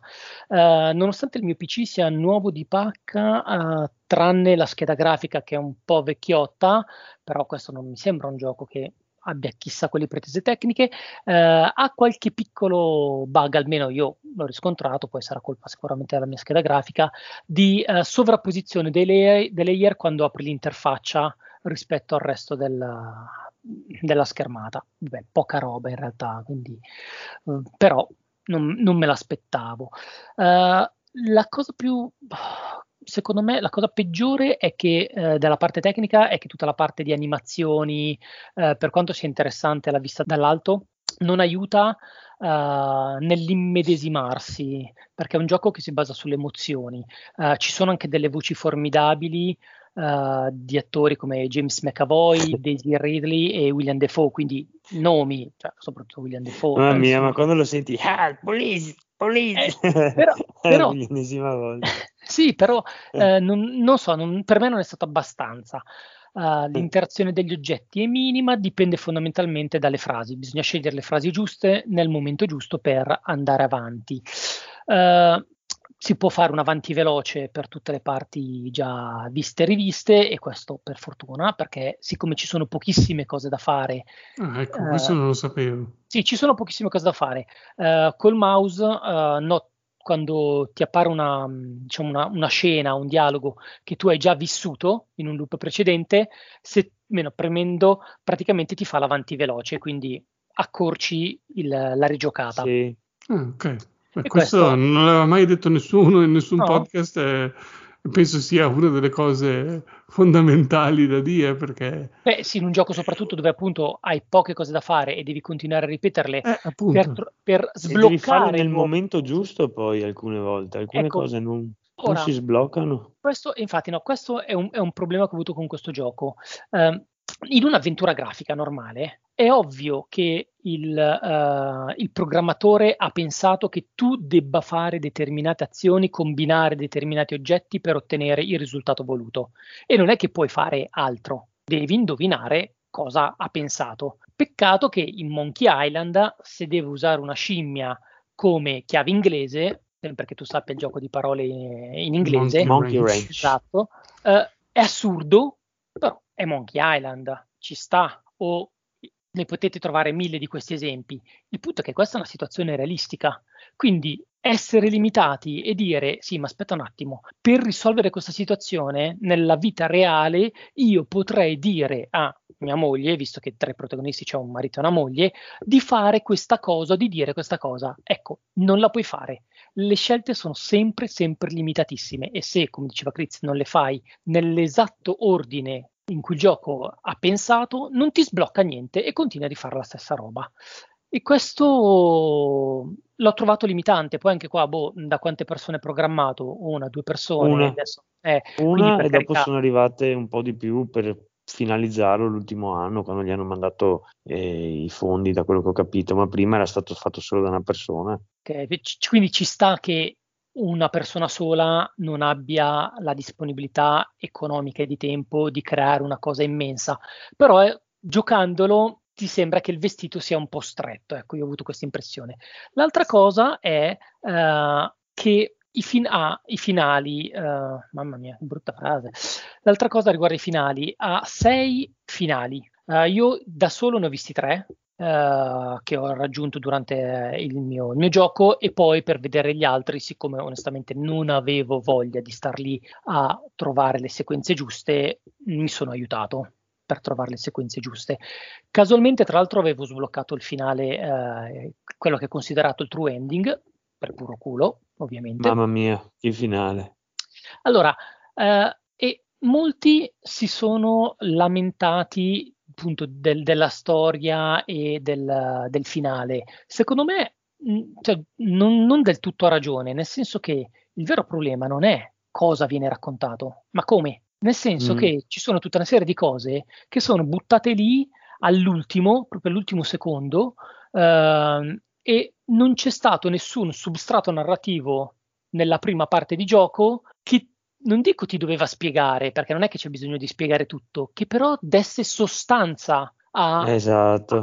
Nonostante il mio PC sia nuovo di pacca, tranne la scheda grafica che è un po' vecchiotta, però questo non mi sembra un gioco che abbia chissà quali pretese tecniche, ha qualche piccolo bug, almeno io l'ho riscontrato, poi sarà colpa sicuramente della mia scheda grafica, di sovrapposizione dei layer quando apri l'interfaccia rispetto al resto della schermata. Beh, poca roba in realtà, quindi però non me l'aspettavo. La cosa più... Secondo me la cosa peggiore è che della parte tecnica è che tutta la parte di animazioni, per quanto sia interessante la vista dall'alto, non aiuta nell'immedesimarsi, perché è un gioco che si basa sulle emozioni. Ci sono anche delle voci formidabili di attori come James McAvoy, Daisy Ridley e William Dafoe, quindi nomi, cioè, soprattutto William Dafoe. Mamma mia, ma quando lo senti, police! Però l'ennesima volta. Sì, però non so, per me non è stato abbastanza. L'interazione degli oggetti è minima, dipende fondamentalmente dalle frasi. Bisogna scegliere le frasi giuste nel momento giusto per andare avanti. Si può fare un avanti veloce per tutte le parti già viste e riviste, e questo per fortuna, perché siccome ci sono pochissime cose da fare... Ah, ecco, questo non lo sapevo. Sì, ci sono pochissime cose da fare. Col mouse, quando ti appare una scena, un dialogo che tu hai già vissuto in un loop precedente, premendo praticamente ti fa l'avanti veloce, quindi accorci la rigiocata. Sì. Okay. Questo non l'aveva mai detto nessuno in nessun podcast, penso sia una delle cose fondamentali da dire, perché... Beh sì, in un gioco soprattutto dove appunto hai poche cose da fare e devi continuare a ripeterle per sbloccare... Devi farlo nel momento giusto poi alcune volte, alcune cose non si sbloccano. Questo, infatti no, questo è un problema che ho avuto con questo gioco. In un'avventura grafica normale è ovvio che il programmatore ha pensato che tu debba fare determinate azioni, combinare determinati oggetti per ottenere il risultato voluto, e non è che puoi fare altro, devi indovinare cosa ha pensato. Peccato che in Monkey Island, se devo usare una scimmia come chiave inglese, sempre che tu sappia il gioco di parole in inglese, Monkey Ranch. Esatto, è assurdo, però è Monkey Island, ci sta, o ne potete trovare 1000 di questi esempi. Il punto è che questa è una situazione realistica, quindi essere limitati e dire sì, ma aspetta un attimo, per risolvere questa situazione nella vita reale io potrei dire a mia moglie, visto che tra i protagonisti c'è un marito e una moglie, di fare questa cosa, di dire questa cosa. Ecco, non la puoi fare, le scelte sono sempre limitatissime, e se, come diceva Chris, non le fai nell'esatto ordine in cui il gioco ha pensato, non ti sblocca niente e continua a rifare la stessa roba. E questo l'ho trovato limitante. Poi anche qua, da quante persone è programmato? Una, due persone? Una, e dopo sono arrivate un po' di più per finalizzarlo l'ultimo anno, quando gli hanno mandato i fondi, da quello che ho capito, ma prima era stato fatto solo da una persona. Okay. Quindi ci sta che una persona sola non abbia la disponibilità economica e di tempo di creare una cosa immensa, però giocandolo ti sembra che il vestito sia un po' stretto, ecco, io ho avuto questa impressione. L'altra cosa è che i finali, mamma mia, brutta frase, l'altra cosa riguarda i finali, ha 6 finali, io da solo ne ho visti 3, che ho raggiunto durante il mio gioco, e poi per vedere gli altri, siccome onestamente non avevo voglia di star lì a trovare le sequenze giuste, mi sono aiutato per trovare le sequenze giuste. Casualmente, tra l'altro, avevo sbloccato il finale, quello che è considerato il true ending, per puro culo, ovviamente. Mamma mia, che finale! Allora, e molti si sono lamentati appunto della storia e del finale. Secondo me cioè, non del tutto ha ragione, nel senso che il vero problema non è cosa viene raccontato, ma come, nel senso che ci sono tutta una serie di cose che sono buttate lì all'ultimo, proprio all'ultimo secondo, e non c'è stato nessun substrato narrativo nella prima parte di gioco che, non dico ti doveva spiegare, perché non è che c'è bisogno di spiegare tutto, che però desse sostanza a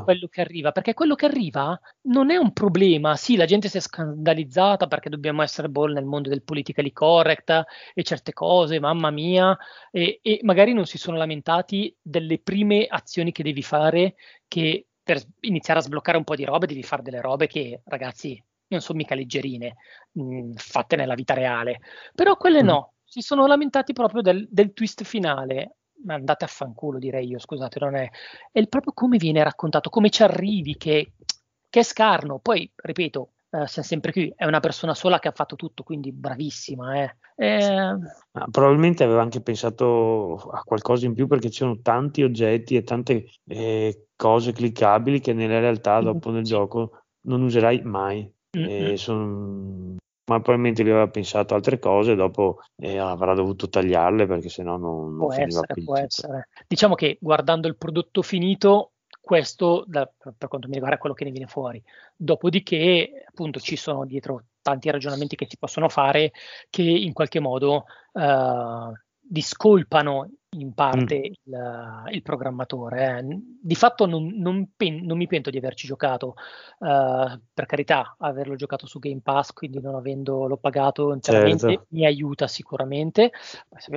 quello che arriva, perché quello che arriva non è un problema. Sì, la gente si è scandalizzata perché dobbiamo essere nel mondo del politically correct e certe cose, mamma mia, e magari non si sono lamentati delle prime azioni che devi fare, che per iniziare a sbloccare un po' di robe devi fare delle robe che, ragazzi, non sono mica leggerine, fatte nella vita reale. Però quelle no, si sono lamentati proprio del twist finale. Ma andate a fanculo, direi io, scusate, non è... È proprio come viene raccontato, come ci arrivi, che è scarno. Poi, ripeto, siamo sempre qui, è una persona sola che ha fatto tutto, quindi bravissima. Probabilmente aveva anche pensato a qualcosa in più, perché ci sono tanti oggetti e tante cose cliccabili che nella realtà dopo nel gioco non userai mai. Ma probabilmente lui aveva pensato altre cose, dopo avrà dovuto tagliarle, perché sennò non finiva più. Può essere. Diciamo che guardando il prodotto finito, questo per quanto mi riguarda è quello che ne viene fuori. Dopodiché, appunto, ci sono dietro tanti ragionamenti che si possono fare, che in qualche modo discolpano in parte il programmatore. Di fatto non mi pento di averci giocato, per carità, averlo giocato su Game Pass, quindi non avendolo pagato interamente, certo, mi aiuta sicuramente.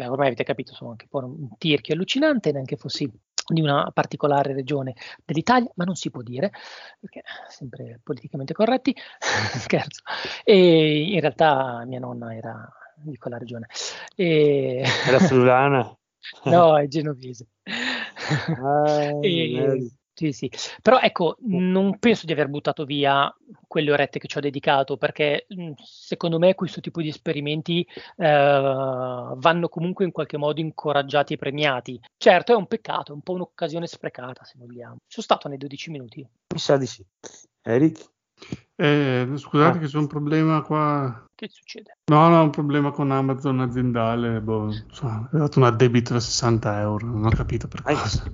Ormai avete capito, sono anche un po' un tirchio allucinante, neanche fossi di una particolare regione dell'Italia, ma non si può dire, perché sempre politicamente corretti, scherzo. E in realtà mia nonna era di quella regione. Era friulana? No, è genovese. Sì. Però ecco, non penso di aver buttato via quelle orette che ci ho dedicato, perché secondo me questo tipo di esperimenti vanno comunque in qualche modo incoraggiati e premiati. Certo, è un peccato, è un po' un'occasione sprecata, se vogliamo. Sono stato nei 12 minuti. Mi sa di sì. Eric? Scusate che c'è un problema qua. Che succede? No, un problema con Amazon aziendale. Boh, insomma, è dato un addebito da €60. Non ho capito per cosa.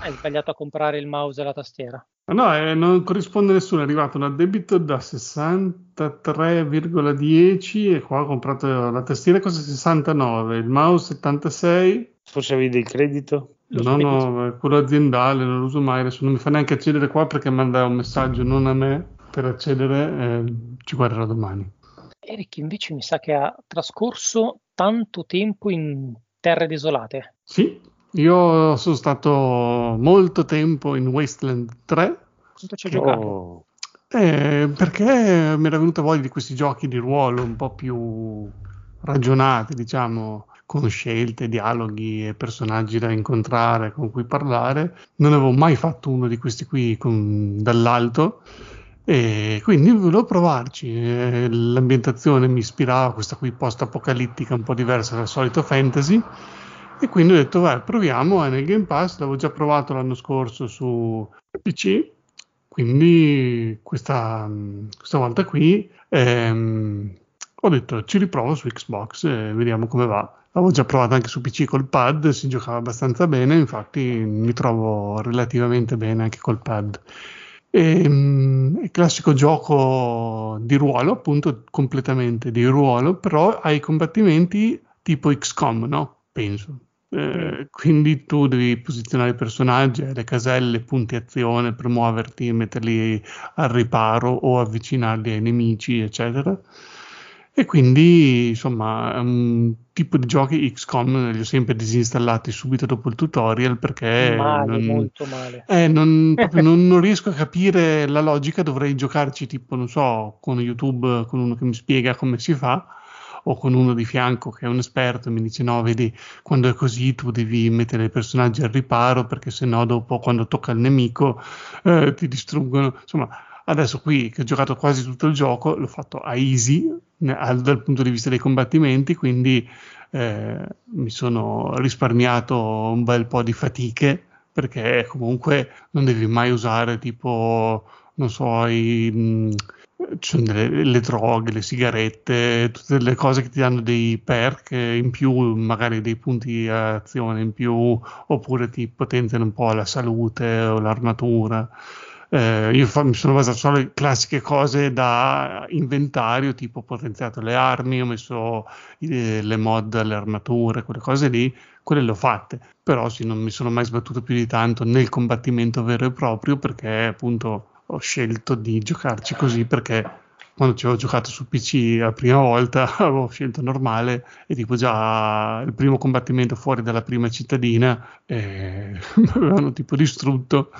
Hai sbagliato a comprare il mouse e la tastiera. No, non corrisponde nessuno. È arrivato un addebito da 63,10 e qua ho comprato la tastiera, cosa 69, il mouse 76. Forse avevi del credito? No, quello aziendale non lo uso mai, adesso non mi fa neanche accedere qua perché manda un messaggio non a me per accedere, ci guarderò domani. Eric invece mi sa che ha trascorso tanto tempo in terre desolate. Sì, io sono stato molto tempo in Wasteland 3. Quanto ci hai giocato? Perché mi era venuta voglia di questi giochi di ruolo un po' più ragionati, diciamo, con scelte, dialoghi e personaggi da incontrare, con cui parlare. Non avevo mai fatto uno di questi qui dall'alto, e quindi volevo provarci. L'ambientazione mi ispirava, questa qui post-apocalittica un po' diversa dal solito fantasy, e quindi ho detto proviamo, è nel Game Pass, l'avevo già provato l'anno scorso su PC, quindi questa volta qui ho detto ci riprovo su Xbox e vediamo come va. L'avevo già provato anche su PC col pad, si giocava abbastanza bene, infatti mi trovo relativamente bene anche col pad. È classico gioco di ruolo, appunto, completamente di ruolo, però hai combattimenti tipo XCOM, no? Penso. Quindi tu devi posizionare i personaggi, le caselle, punti azione per muoverti, metterli al riparo o avvicinarli ai nemici, eccetera. E quindi, insomma, un tipo di giochi XCOM li ho sempre disinstallati subito dopo il tutorial, perché molto male. Non riesco a capire la logica. Dovrei giocarci tipo, non so, con YouTube, con uno che mi spiega come si fa, o con uno di fianco che è un esperto e mi dice no, vedi, quando è così tu devi mettere i personaggi al riparo, perché sennò dopo, quando tocca il nemico, ti distruggono. Insomma, adesso qui che ho giocato quasi tutto il gioco, l'ho fatto a easy dal punto di vista dei combattimenti, quindi mi sono risparmiato un bel po' di fatiche, perché comunque non devi mai usare tipo, non so, cioè le droghe, le sigarette, tutte le cose che ti danno dei perk in più, magari dei punti azione in più, oppure ti potenziano un po' la salute o l'armatura. Io mi sono basato sulle classiche cose da inventario, tipo ho potenziato le armi, ho messo le mod alle armature, quelle cose lì, quelle le ho fatte, però sì, non mi sono mai sbattuto più di tanto nel combattimento vero e proprio, perché appunto ho scelto di giocarci così, perché quando ci avevo giocato su PC la prima volta avevo scelto normale e tipo già il primo combattimento fuori dalla prima cittadina mi avevano tipo distrutto.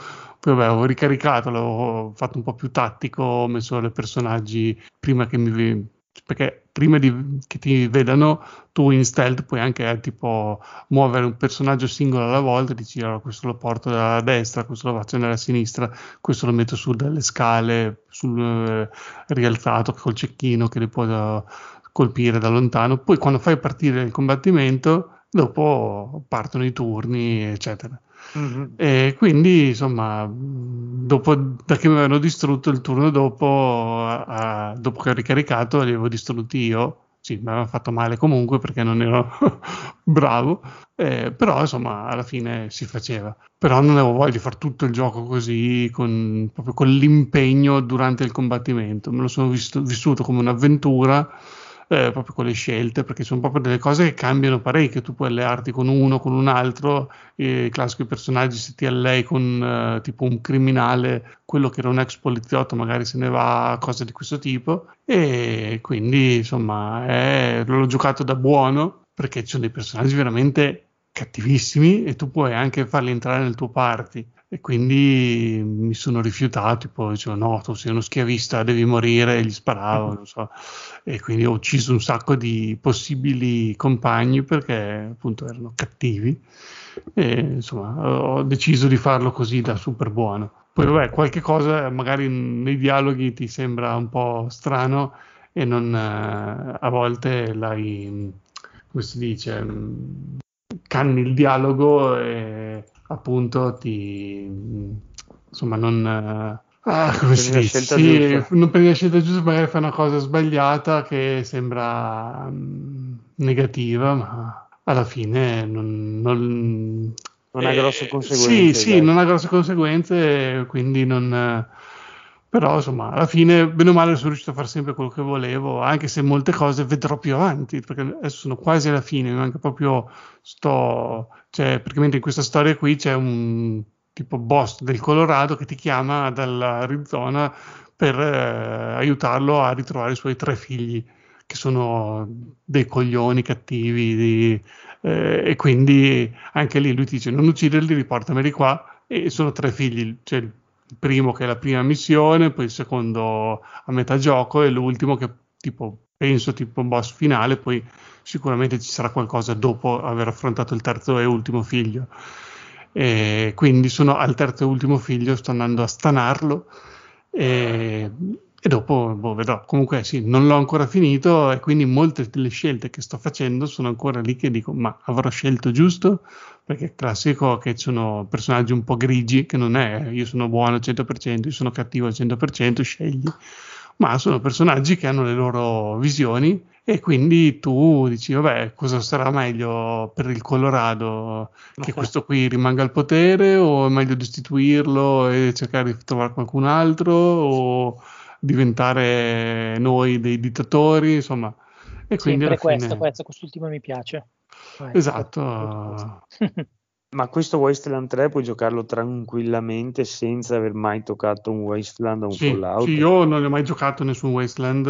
Poi vabbè, ho ricaricato, l'ho fatto un po' più tattico, ho messo i personaggi prima che perché prima che ti vedano tu in stealth puoi anche tipo muovere un personaggio singolo alla volta e dici allora, questo lo porto dalla destra, questo lo faccio nella sinistra, questo lo metto su delle scale, sul rialzato col cecchino che le può colpire da lontano. Poi quando fai partire il combattimento dopo partono i turni eccetera. Mm-hmm. E quindi insomma dopo, da che mi avevano distrutto il turno dopo, dopo che ho ricaricato li avevo distrutti io. Sì, mi aveva fatto male comunque perché non ero bravo, però insomma alla fine si faceva. Però non avevo voglia di fare tutto il gioco così, proprio con l'impegno durante il combattimento. Me lo sono vissuto come un'avventura, proprio con le scelte, perché sono proprio delle cose che cambiano parecchio. Tu puoi allearti con uno, con un altro, i classici personaggi, se ti allei con tipo un criminale, quello che era un ex poliziotto magari se ne va, cose di questo tipo. E quindi insomma l'ho giocato da buono, perché ci sono dei personaggi veramente cattivissimi e tu puoi anche farli entrare nel tuo party. E quindi mi sono rifiutato, poi dicevo no, tu sei uno schiavista, devi morire, e gli sparavo, non so. E quindi ho ucciso un sacco di possibili compagni perché appunto erano cattivi. E, insomma, ho deciso di farlo così da super buono. Poi vabbè, qualche cosa magari nei dialoghi ti sembra un po' strano e non a volte l'hai, come si dice, canni il dialogo e appunto ti insomma non come si dice, sì, non prendi la scelta giusta, magari fai una cosa sbagliata che sembra negativa, ma alla fine non ha grosse conseguenze. Sì, non ha grosse conseguenze, quindi non. Però insomma alla fine bene o male sono riuscito a fare sempre quello che volevo, anche se molte cose vedrò più avanti, perché adesso sono quasi alla fine, mi manca proprio cioè praticamente in questa storia qui c'è un tipo boss del Colorado che ti chiama dall'Arizona per aiutarlo a ritrovare i suoi 3 figli che sono dei coglioni cattivi e quindi anche lì lui ti dice non ucciderli, riportameli qua, e sono 3 figli, cioè il primo che è la prima missione, poi il secondo a metà gioco e l'ultimo che tipo penso tipo boss finale, poi sicuramente ci sarà qualcosa dopo aver affrontato il terzo e ultimo figlio. E quindi sono al terzo e ultimo figlio, sto andando a stanarlo e dopo vedrò. Comunque sì, non l'ho ancora finito e quindi molte delle scelte che sto facendo sono ancora lì che dico ma avrò scelto giusto? Perché è classico che ci sono personaggi un po' grigi, che non è io sono buono al 100%, io sono cattivo al 100%, scegli, ma sono personaggi che hanno le loro visioni e quindi tu dici vabbè, cosa sarà meglio per il Colorado, che questo qui rimanga al potere o è meglio destituirlo e cercare di trovare qualcun altro o diventare noi dei dittatori, insomma. E quindi alla fine quest'ultimo mi piace. Esatto. Ma questo Wasteland 3 puoi giocarlo tranquillamente senza aver mai toccato un Wasteland o un Fallout? Sì, io non ho mai giocato nessun Wasteland,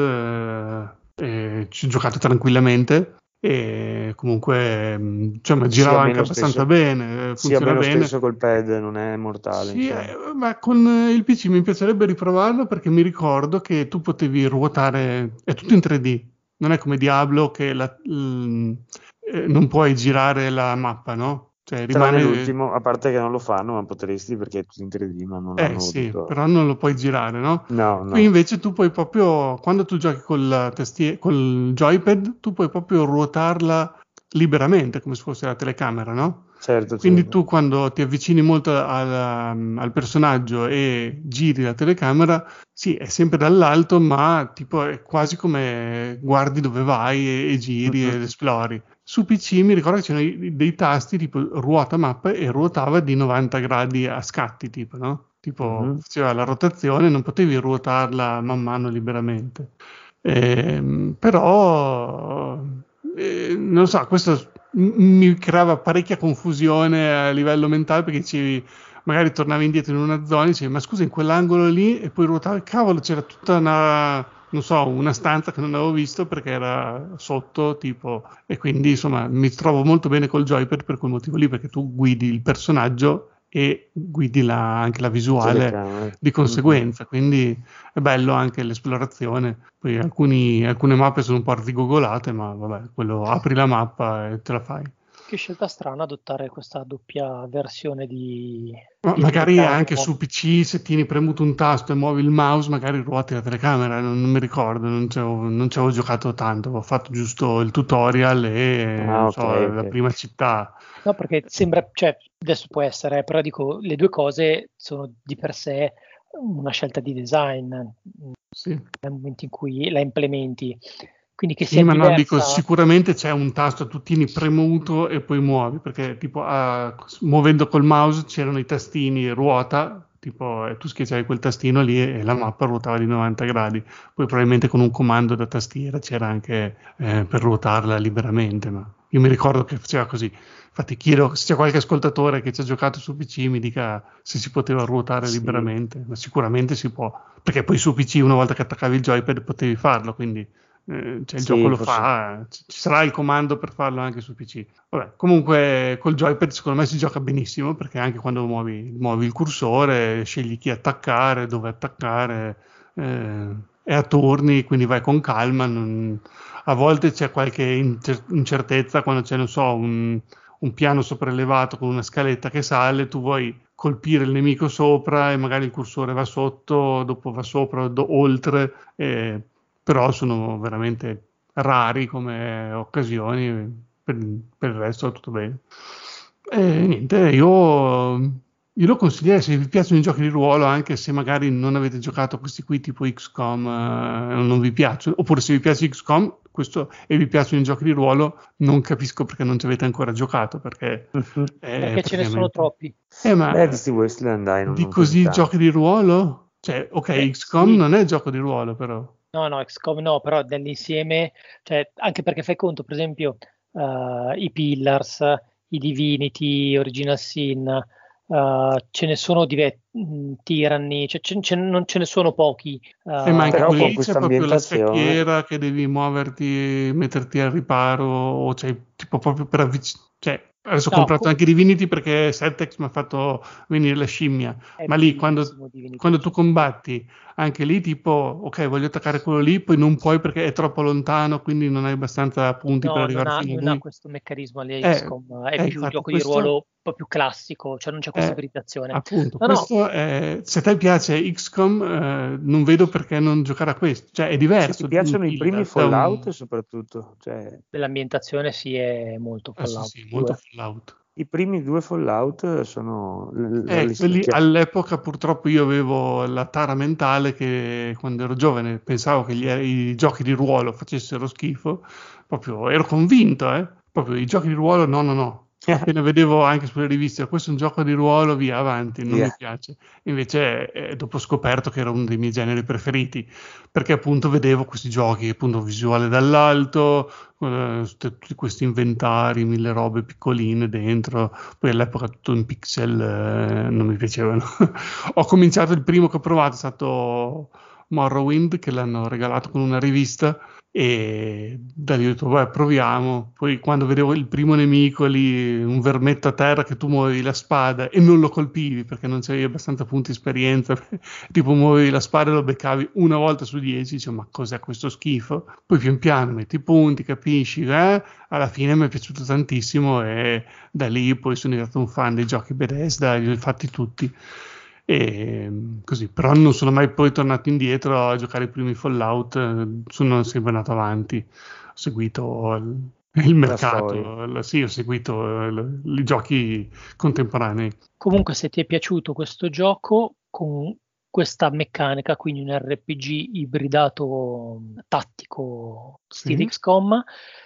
ci ho giocato tranquillamente e comunque cioè, girava anche abbastanza bene, funziona bene. Sì, lo stesso col pad, non è mortale. Sì, ma con il PC mi piacerebbe riprovarlo perché mi ricordo che tu potevi ruotare, è tutto in 3D. Non è come Diablo che non puoi girare la mappa, no? Cioè rimane l'ultimo, a parte che non lo fanno, ma potresti perché è tutto in 3D, ma non l'hanno sì, tutto. Però non lo puoi girare, no? No. Qui invece tu puoi proprio, quando tu giochi col joypad, tu puoi proprio ruotarla liberamente, come se fosse la telecamera, no? Certo. Quindi tu quando ti avvicini molto al personaggio e giri la telecamera, sì, è sempre dall'alto, ma tipo è quasi come guardi dove vai e giri ed esplori. Su PC mi ricordo che c'erano dei tasti tipo ruota mappa e ruotava di 90 gradi a scatti, tipo, no? Tipo faceva la rotazione, non potevi ruotarla man mano liberamente. Però non lo so, questo mi creava parecchia confusione a livello mentale, perché dicevi, magari tornavi indietro in una zona e dicevi, ma scusa, in quell'angolo lì, e poi ruotava, cavolo, c'era tutta una, non so, una stanza che non avevo visto perché era sotto, tipo, e quindi insomma mi trovo molto bene col joypad per quel motivo lì, perché tu guidi il personaggio e guidi anche la visuale di conseguenza, quindi è bello anche l'esplorazione. Poi alcune mappe sono un po' arzigogolate, ma vabbè, quello apri la mappa e te la fai. Che scelta strana adottare questa doppia versione di... Ma magari anche su PC, se tieni premuto un tasto e muovi il mouse, magari ruoti la telecamera, non mi ricordo, non ci avevo giocato tanto, ho fatto giusto il tutorial e la prima città. No, perché sembra, cioè, adesso può essere, però dico, le due cose sono di per sé una scelta di design, sì, nel momento in cui la implementi. Quindi che sia sì, ma diversa... no, dico, sicuramente c'è un tasto, tu tieni premuto e poi muovi, perché tipo muovendo col mouse c'erano i tastini ruota, tipo, e tu schiacciavi quel tastino lì e la mappa ruotava di 90 gradi. Poi probabilmente con un comando da tastiera c'era anche per ruotarla liberamente, ma io mi ricordo che faceva così. Infatti chiedo se c'è qualche ascoltatore che ci ha giocato su PC, mi dica se si poteva ruotare liberamente, ma sicuramente si può, perché poi su PC una volta che attaccavi il joypad potevi farlo, quindi il gioco lo fa, ci sarà il comando per farlo anche su PC. Vabbè, comunque col joypad secondo me si gioca benissimo, perché anche quando muovi il cursore, scegli chi attaccare, dove attaccare, è a turni, quindi vai con calma, a volte c'è qualche incertezza quando c'è, non so, un piano sopraelevato con una scaletta che sale, tu vuoi colpire il nemico sopra e magari il cursore va sotto, dopo va sopra, oltre, però sono veramente rari come occasioni, per il resto è tutto bene. E niente, io lo consiglierei se vi piacciono i giochi di ruolo, anche se magari non avete giocato questi qui tipo XCOM, non vi piacciono, oppure se vi piace XCOM questo, e vi piacciono i giochi di ruolo, non capisco perché non ci avete ancora giocato, perché ce ne sono troppi. Ma di Wasteland, dai, non di così giochi di ruolo? Cioè, ok, XCOM sì, non è gioco di ruolo, però. No, XCOM no, però dell'insieme, cioè, anche perché fai conto, per esempio, i Pillars, i Divinity, Original Sin, ce ne sono tiranni, cioè, non ce ne sono pochi. Ma anche lì c'è proprio la scacchiera che devi muoverti, metterti al riparo, o cioè, tipo proprio per avvicinare. Cioè, adesso ho comprato anche Divinity perché Celtex mi ha fatto venire la scimmia, ma lì quando tu combatti, anche lì tipo, ok, voglio attaccare quello lì, poi non puoi perché è troppo lontano, quindi non hai abbastanza punti per arrivare fino a lui. Non ha questo meccanismo lì, XCOM, è più un gioco di ruolo un po' più classico, cioè non c'è questa ibridazione. Appunto, se a te piace XCOM, non vedo perché non giocare a questo, cioè è diverso. Se ti piacciono i primi Fallout soprattutto. Cioè... L'ambientazione sì è molto Fallout. Sì, molto Fallout. I primi due Fallout sono... quelli all'epoca purtroppo io avevo la tara mentale che quando ero giovane pensavo che i giochi di ruolo facessero schifo, proprio ero convinto, proprio i giochi di ruolo no, appena vedevo anche sulle riviste, questo è un gioco di ruolo, via, avanti, non mi piace. Invece dopo ho scoperto che era uno dei miei generi preferiti, perché appunto vedevo questi giochi, appunto visuale dall'alto, tutti questi inventari, mille robe piccoline dentro, poi all'epoca tutto in pixel, non mi piacevano. Ho cominciato, il primo che ho provato è stato Morrowind, che l'hanno regalato con una rivista, e da lì ho detto, beh, proviamo. Poi quando vedevo il primo nemico lì, un vermetto a terra che tu muovevi la spada e non lo colpivi perché non c'avevi abbastanza punti esperienza, tipo muovevi la spada e lo beccavi una volta su 10, dicevo, ma cos'è questo schifo? Poi pian piano metti i punti, capisci, alla fine mi è piaciuto tantissimo e da lì poi sono diventato un fan dei giochi Bethesda, li ho fatti tutti. E così, però non sono mai poi tornato indietro a giocare i primi Fallout, sono sempre andato avanti, ho seguito il mercato, ho seguito i giochi contemporanei. Comunque, se ti è piaciuto questo gioco, questa meccanica, quindi un RPG ibridato tattico stile XCOM,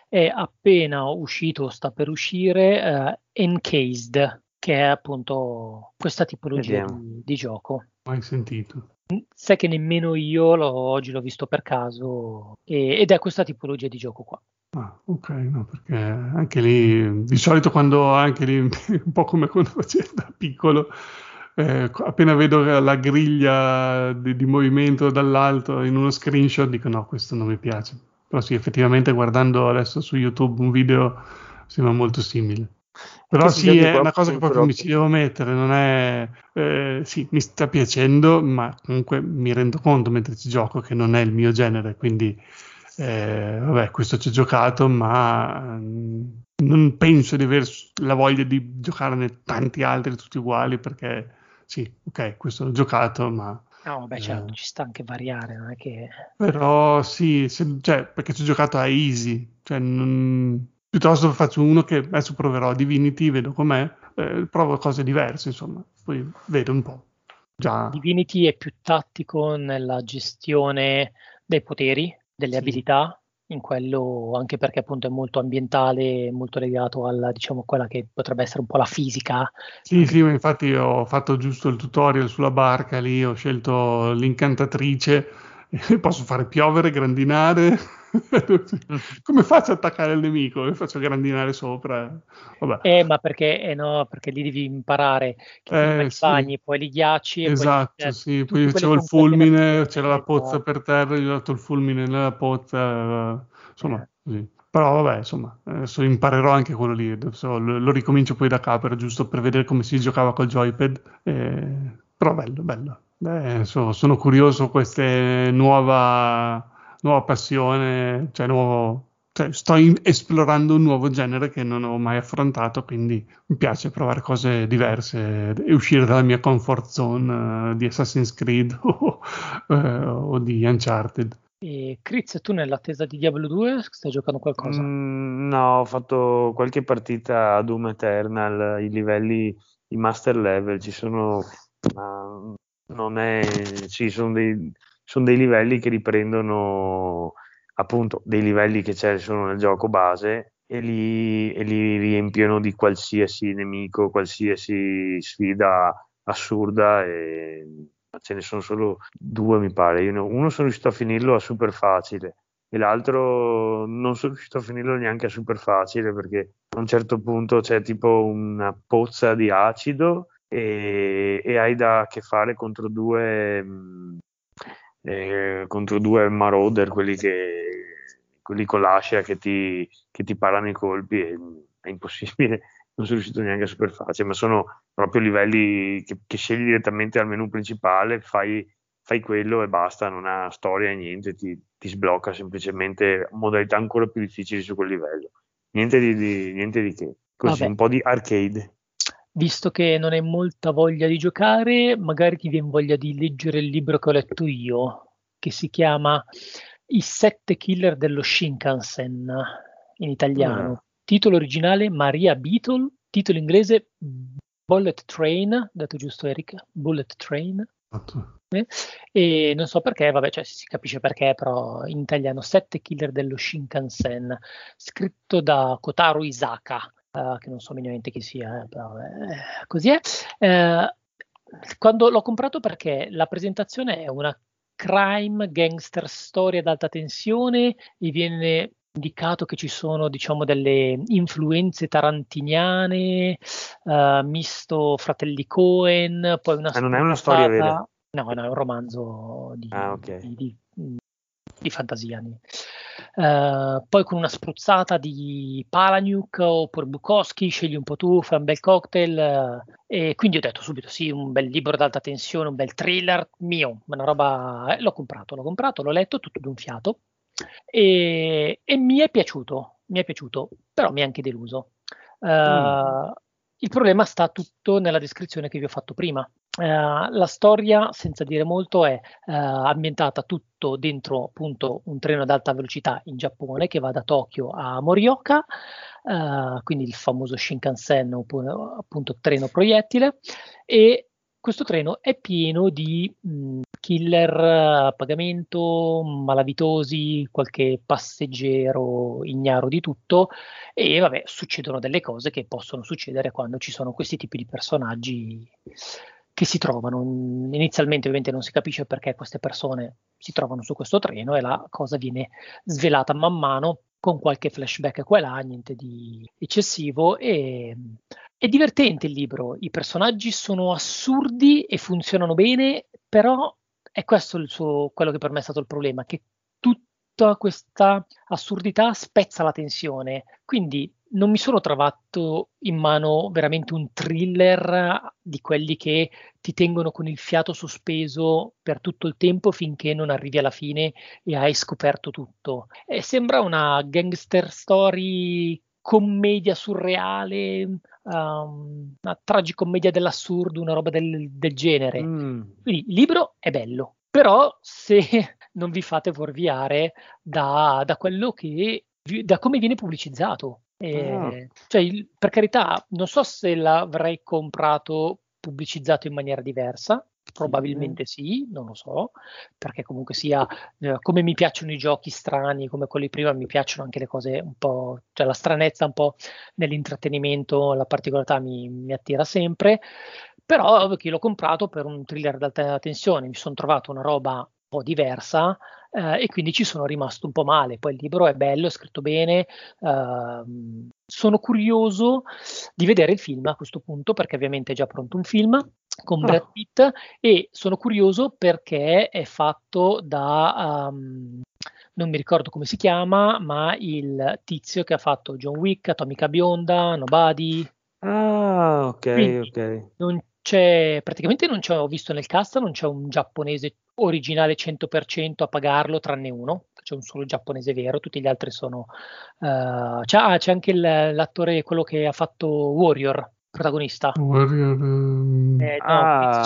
è appena uscito, sta per uscire, Encased, che è appunto questa tipologia di gioco. Mai sentito. Sai che nemmeno io oggi l'ho visto per caso, ed è questa tipologia di gioco qua. Ah, ok, no, perché anche lì, di solito quando anche lì, un po' come quando facevo da piccolo, appena vedo la griglia di movimento dall'alto in uno screenshot dico no, questo non mi piace. Però sì, effettivamente guardando adesso su YouTube un video sembra molto simile. Però sì, è una cosa che proprio mi ci devo mettere, non è sì, mi sta piacendo, ma comunque mi rendo conto mentre ci gioco che non è il mio genere, quindi vabbè, questo ci ho giocato, ma non penso di avere la voglia di giocarne tanti altri tutti uguali, perché sì, ok, questo l'ho giocato, ma... No, vabbè, certo, ci sta anche variare, non è che... Però sì, cioè, perché ci ho giocato a easy, cioè non... Piuttosto faccio uno che adesso proverò Divinity, vedo com'è, provo cose diverse, insomma, poi vedo un po'. Già. Divinity è più tattico nella gestione dei poteri, delle abilità, in quello anche perché appunto è molto ambientale, molto legato alla, diciamo, quella che potrebbe essere un po' la fisica. Sì, sì, infatti ho fatto giusto il tutorial sulla barca lì, ho scelto l'incantatrice, posso fare piovere, grandinare, come faccio ad attaccare il nemico? Lo faccio grandinare sopra. Vabbè. Ma perché, no, perché lì devi imparare che prima li bagni, poi li ghiacci. Esatto, e poi, sì, poi facevo il fulmine, c'era la pozza per terra, gli ho dato il fulmine nella pozza, insomma, così. Però vabbè, insomma, adesso imparerò anche quello lì, adesso lo ricomincio poi da capo, giusto per vedere come si giocava col joypad, però bello, bello. Beh, sono curioso queste nuova passione, cioè sto esplorando un nuovo genere che non ho mai affrontato, quindi mi piace provare cose diverse e uscire dalla mia comfort zone di Assassin's Creed o di Uncharted. E Chris, tu nell'attesa di Diablo 2 stai giocando qualcosa? No, ho fatto qualche partita a Doom Eternal, i livelli, i master level ci sono... sono dei livelli che riprendono appunto dei livelli che sono nel gioco base e li riempiono di qualsiasi nemico, qualsiasi sfida assurda, e ce ne sono solo due mi pare. Uno sono riuscito a finirlo a super facile e l'altro non sono riuscito a finirlo neanche a super facile, perché a un certo punto c'è tipo una pozza di acido e hai da che fare contro due marauder, quelli con l'ascia che ti parano i colpi, è impossibile, non sono riuscito neanche a super facile, ma sono proprio livelli che scegli direttamente al menu principale, fai quello e basta, non ha storia e niente, ti sblocca semplicemente modalità ancora più difficili su quel livello, niente di che, così. Vabbè. Un po' di arcade. Visto che non hai molta voglia di giocare, magari ti viene voglia di leggere il libro che ho letto io, che si chiama I 7 killer dello Shinkansen, in italiano. Titolo originale Maria Beetle, titolo inglese Bullet Train, detto giusto Eric? Bullet Train. E non so perché, vabbè, cioè si capisce perché, però in italiano 7 killer dello Shinkansen, scritto da Kotaro Isaka. Che non so minimamente chi sia, però così è. Quando l'ho comprato, perché la presentazione è una crime gangster storia ad alta tensione, e viene indicato che ci sono, diciamo, delle influenze tarantiniane, misto fratelli Coen, poi una non è una storia vera? No, è un romanzo di fantasia. Poi con una spruzzata di Palahniuk oppure Bukowski, scegli un po' tu, fai un bel cocktail, e quindi ho detto subito sì, un bel libro d'alta tensione, un bel thriller mio, una roba, l'ho comprato, l'ho letto tutto d'un fiato e mi è piaciuto, però mi è anche deluso. Il problema sta tutto nella descrizione che vi ho fatto prima. La storia, senza dire molto, è ambientata tutto dentro appunto un treno ad alta velocità in Giappone che va da Tokyo a Morioka, quindi il famoso Shinkansen, oppure, appunto, treno proiettile, e questo treno è pieno di killer a pagamento, malavitosi, qualche passeggero ignaro di tutto, e vabbè, succedono delle cose che possono succedere quando ci sono questi tipi di personaggi che si trovano. Inizialmente ovviamente non si capisce perché queste persone si trovano su questo treno, e la cosa viene svelata man mano con qualche flashback qua e là, niente di eccessivo. E è divertente il libro, i personaggi sono assurdi e funzionano bene, però è questo il suo, quello che per me è stato il problema, che tutta questa assurdità spezza la tensione, quindi non mi sono trovato in mano veramente un thriller di quelli che ti tengono con il fiato sospeso per tutto il tempo finché non arrivi alla fine e hai scoperto tutto. E sembra una gangster story, commedia surreale, una tragicommedia dell'assurdo, una roba del genere. Quindi il libro è bello, però se non vi fate fuorviare da quello che, da come viene pubblicizzato. Cioè, per carità, non so se l'avrei comprato pubblicizzato in maniera diversa, probabilmente sì, non lo so, perché comunque sia, come mi piacciono i giochi strani come quelli prima, mi piacciono anche le cose un po', cioè la stranezza un po' nell'intrattenimento, la particolarità mi attira sempre. Però perché l'ho comprato per un thriller ad alta tensione, mi sono trovato una roba un po' diversa, e quindi ci sono rimasto un po' male. Poi il libro è bello, è scritto bene, sono curioso di vedere il film a questo punto, perché ovviamente è già pronto un film con Brad Pitt, e sono curioso perché è fatto da, non mi ricordo come si chiama, ma il tizio che ha fatto John Wick, Atomica Bionda, Nobody. Ah, ok, quindi ok. Non c'è, ho visto nel cast, non c'è un giapponese originale 100% a pagarlo, tranne uno, c'è un solo giapponese vero, tutti gli altri sono... c'è anche l'attore, quello che ha fatto Warrior, protagonista. Warrior... no, ce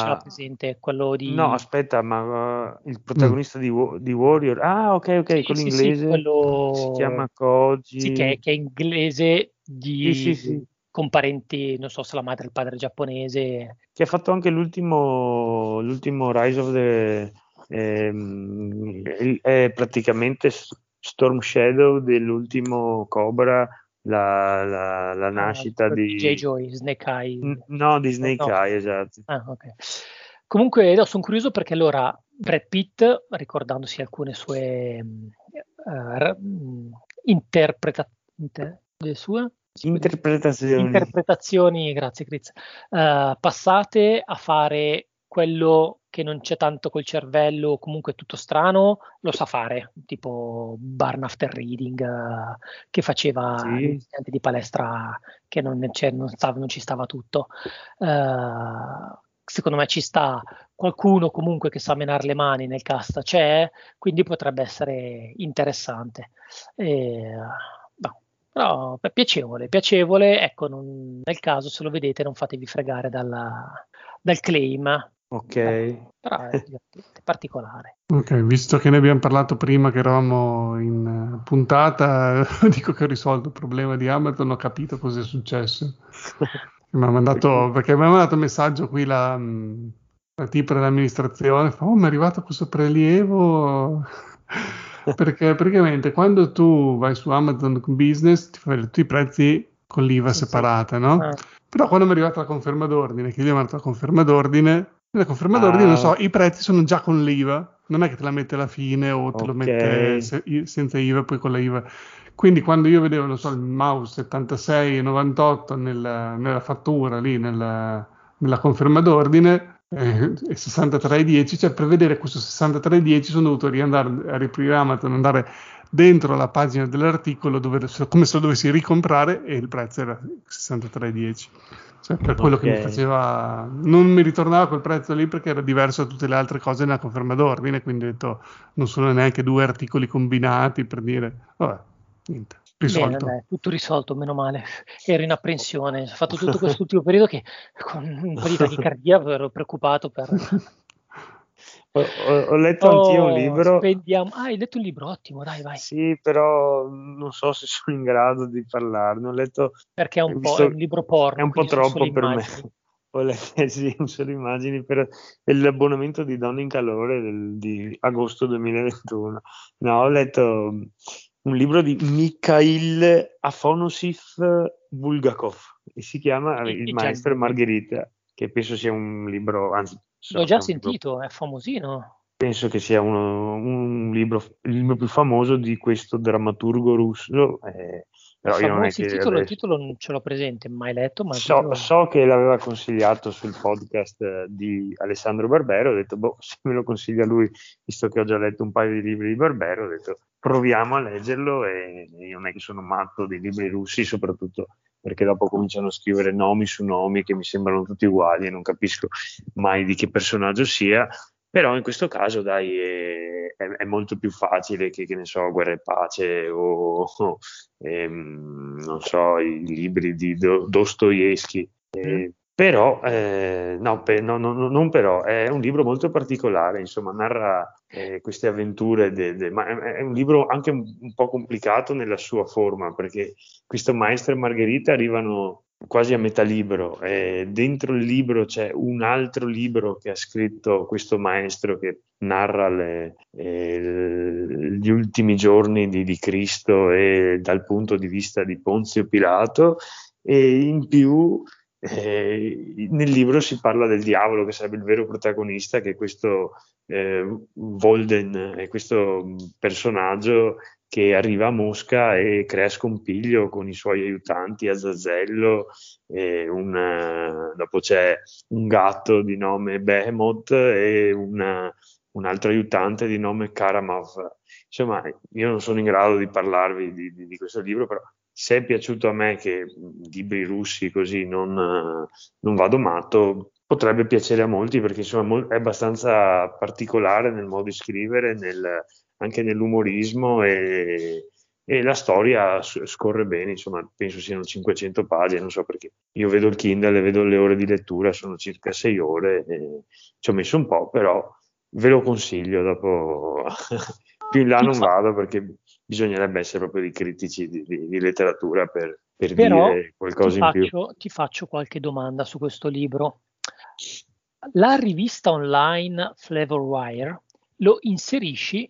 l'ha presente, quello di... No, aspetta, ma il protagonista di Warrior... Ah, ok, sì, quello sì, inglese, sì, quello... si chiama Koji... Sì, che è inglese di... Sì. Con parenti, non so se la madre e il padre giapponese. Che ha fatto anche l'ultimo Rise of the... è praticamente Storm Shadow dell'ultimo Cobra, la nascita di... J. Joy, Snake Eye. Eye, esatto. Ah, ok. Comunque no, sono curioso perché allora Brad Pitt, ricordandosi alcune sue interpretazioni, grazie Chris, passate a fare quello che non c'è tanto col cervello, comunque tutto strano, lo sa fare, tipo Barn After Reading, che faceva l'insegnante di palestra, che non ci stava tutto. Secondo me ci sta qualcuno comunque che sa menare le mani nel cast, c'è, quindi potrebbe essere interessante. Però è piacevole, ecco, nel caso se lo vedete non fatevi fregare dal claim. Ok. Però è particolare. Ok, visto che ne abbiamo parlato prima che eravamo in puntata, dico che ho risolto il problema di Amazon, ho capito cosa è successo. Mi ha mandato un messaggio qui la tipa dell'amministrazione, mi è arrivato questo prelievo... Perché praticamente quando tu vai su Amazon Business ti fai tutti i prezzi con l'IVA separata, no? Però quando mi è arrivata la conferma d'ordine, non so, i prezzi sono già con l'IVA, non è che te la mette alla fine o te lo mette senza IVA poi con la IVA. Quindi quando io vedevo, il mouse 76,98 nella fattura lì, nella conferma d'ordine, e 63,10, cioè per vedere questo 63,10 sono dovuto riandare a riprire Amazon, andare dentro la pagina dell'articolo come se lo dovessi ricomprare, e il prezzo era 63,10, cioè per quello che mi faceva, non mi ritornava quel prezzo lì perché era diverso da tutte le altre cose nella conferma d'ordine, quindi ho detto non sono neanche due articoli combinati, per dire vabbè, niente. Risolto. Bene, tutto risolto, meno male. Ero in apprensione, ho fatto tutto quest'ultimo periodo che con un po' di tachicardia ero preoccupato per... Ho letto anch'io un libro. Hai letto un libro? Ottimo, dai, vai. Sì, però non so se sono in grado di parlarne. Ho letto... Perché è un libro porno. È un po' troppo per me. o le uso le immagini per l'abbonamento di Donne in Calore di agosto 2021. No, ho letto un libro di Mikhail Afanasievich Bulgakov e si chiama Il maestro e Margherita, che penso sia un libro, anzi l'ho già sentito, è famosino. Penso che sia un libro, il libro più famoso di questo drammaturgo russo. Però io non è che il titolo non ce l'ho presente, mai letto. Ma so che l'aveva consigliato sul podcast di Alessandro Barbero. Ho detto, se me lo consiglia lui, visto che ho già letto un paio di libri di Barbero, ho detto proviamo a leggerlo. E io non è che sono matto dei libri russi, soprattutto perché dopo cominciano a scrivere nomi su nomi che mi sembrano tutti uguali e non capisco mai di che personaggio sia. Però in questo caso, dai, è molto più facile che ne so, Guerra e Pace o non so, i libri di Dostoevskij. Però, non però, è un libro molto particolare, insomma, narra queste avventure, ma è un libro anche un po' complicato nella sua forma, perché questo maestro e Margherita arrivano quasi a metà libro, dentro il libro c'è un altro libro che ha scritto questo maestro che narra gli ultimi giorni di Cristo e dal punto di vista di Ponzio Pilato, e in più nel libro si parla del diavolo, che sarebbe il vero protagonista, che questo Wolden è questo personaggio che arriva a Mosca e crea scompiglio con i suoi aiutanti a Azazello, dopo c'è un gatto di nome Behemoth e un altro aiutante di nome Karamov. Insomma, io non sono in grado di parlarvi di questo libro, però se è piaciuto a me che libri russi così non vado matto, potrebbe piacere a molti, perché insomma è abbastanza particolare nel modo di scrivere, anche nell'umorismo, e la storia scorre bene, insomma penso siano 500 pagine, non so, perché io vedo il Kindle, vedo le ore di lettura, sono circa 6 ore, e ci ho messo un po', però ve lo consiglio, dopo più in là non vado, perché bisognerebbe essere proprio dei critici di letteratura per però dire qualcosa in più. Ti faccio qualche domanda su questo libro. La rivista online Flavorwire lo inserisce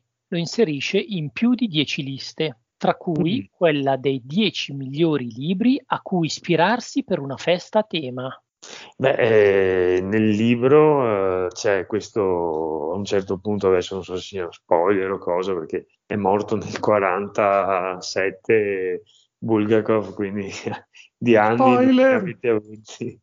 in più di 10 liste, tra cui quella dei 10 migliori libri a cui ispirarsi per una festa a tema. Beh, nel libro c'è questo, a un certo punto, adesso non so se sia spoiler o cosa, perché è morto nel 47 Bulgakov, quindi di anni non avete avuti.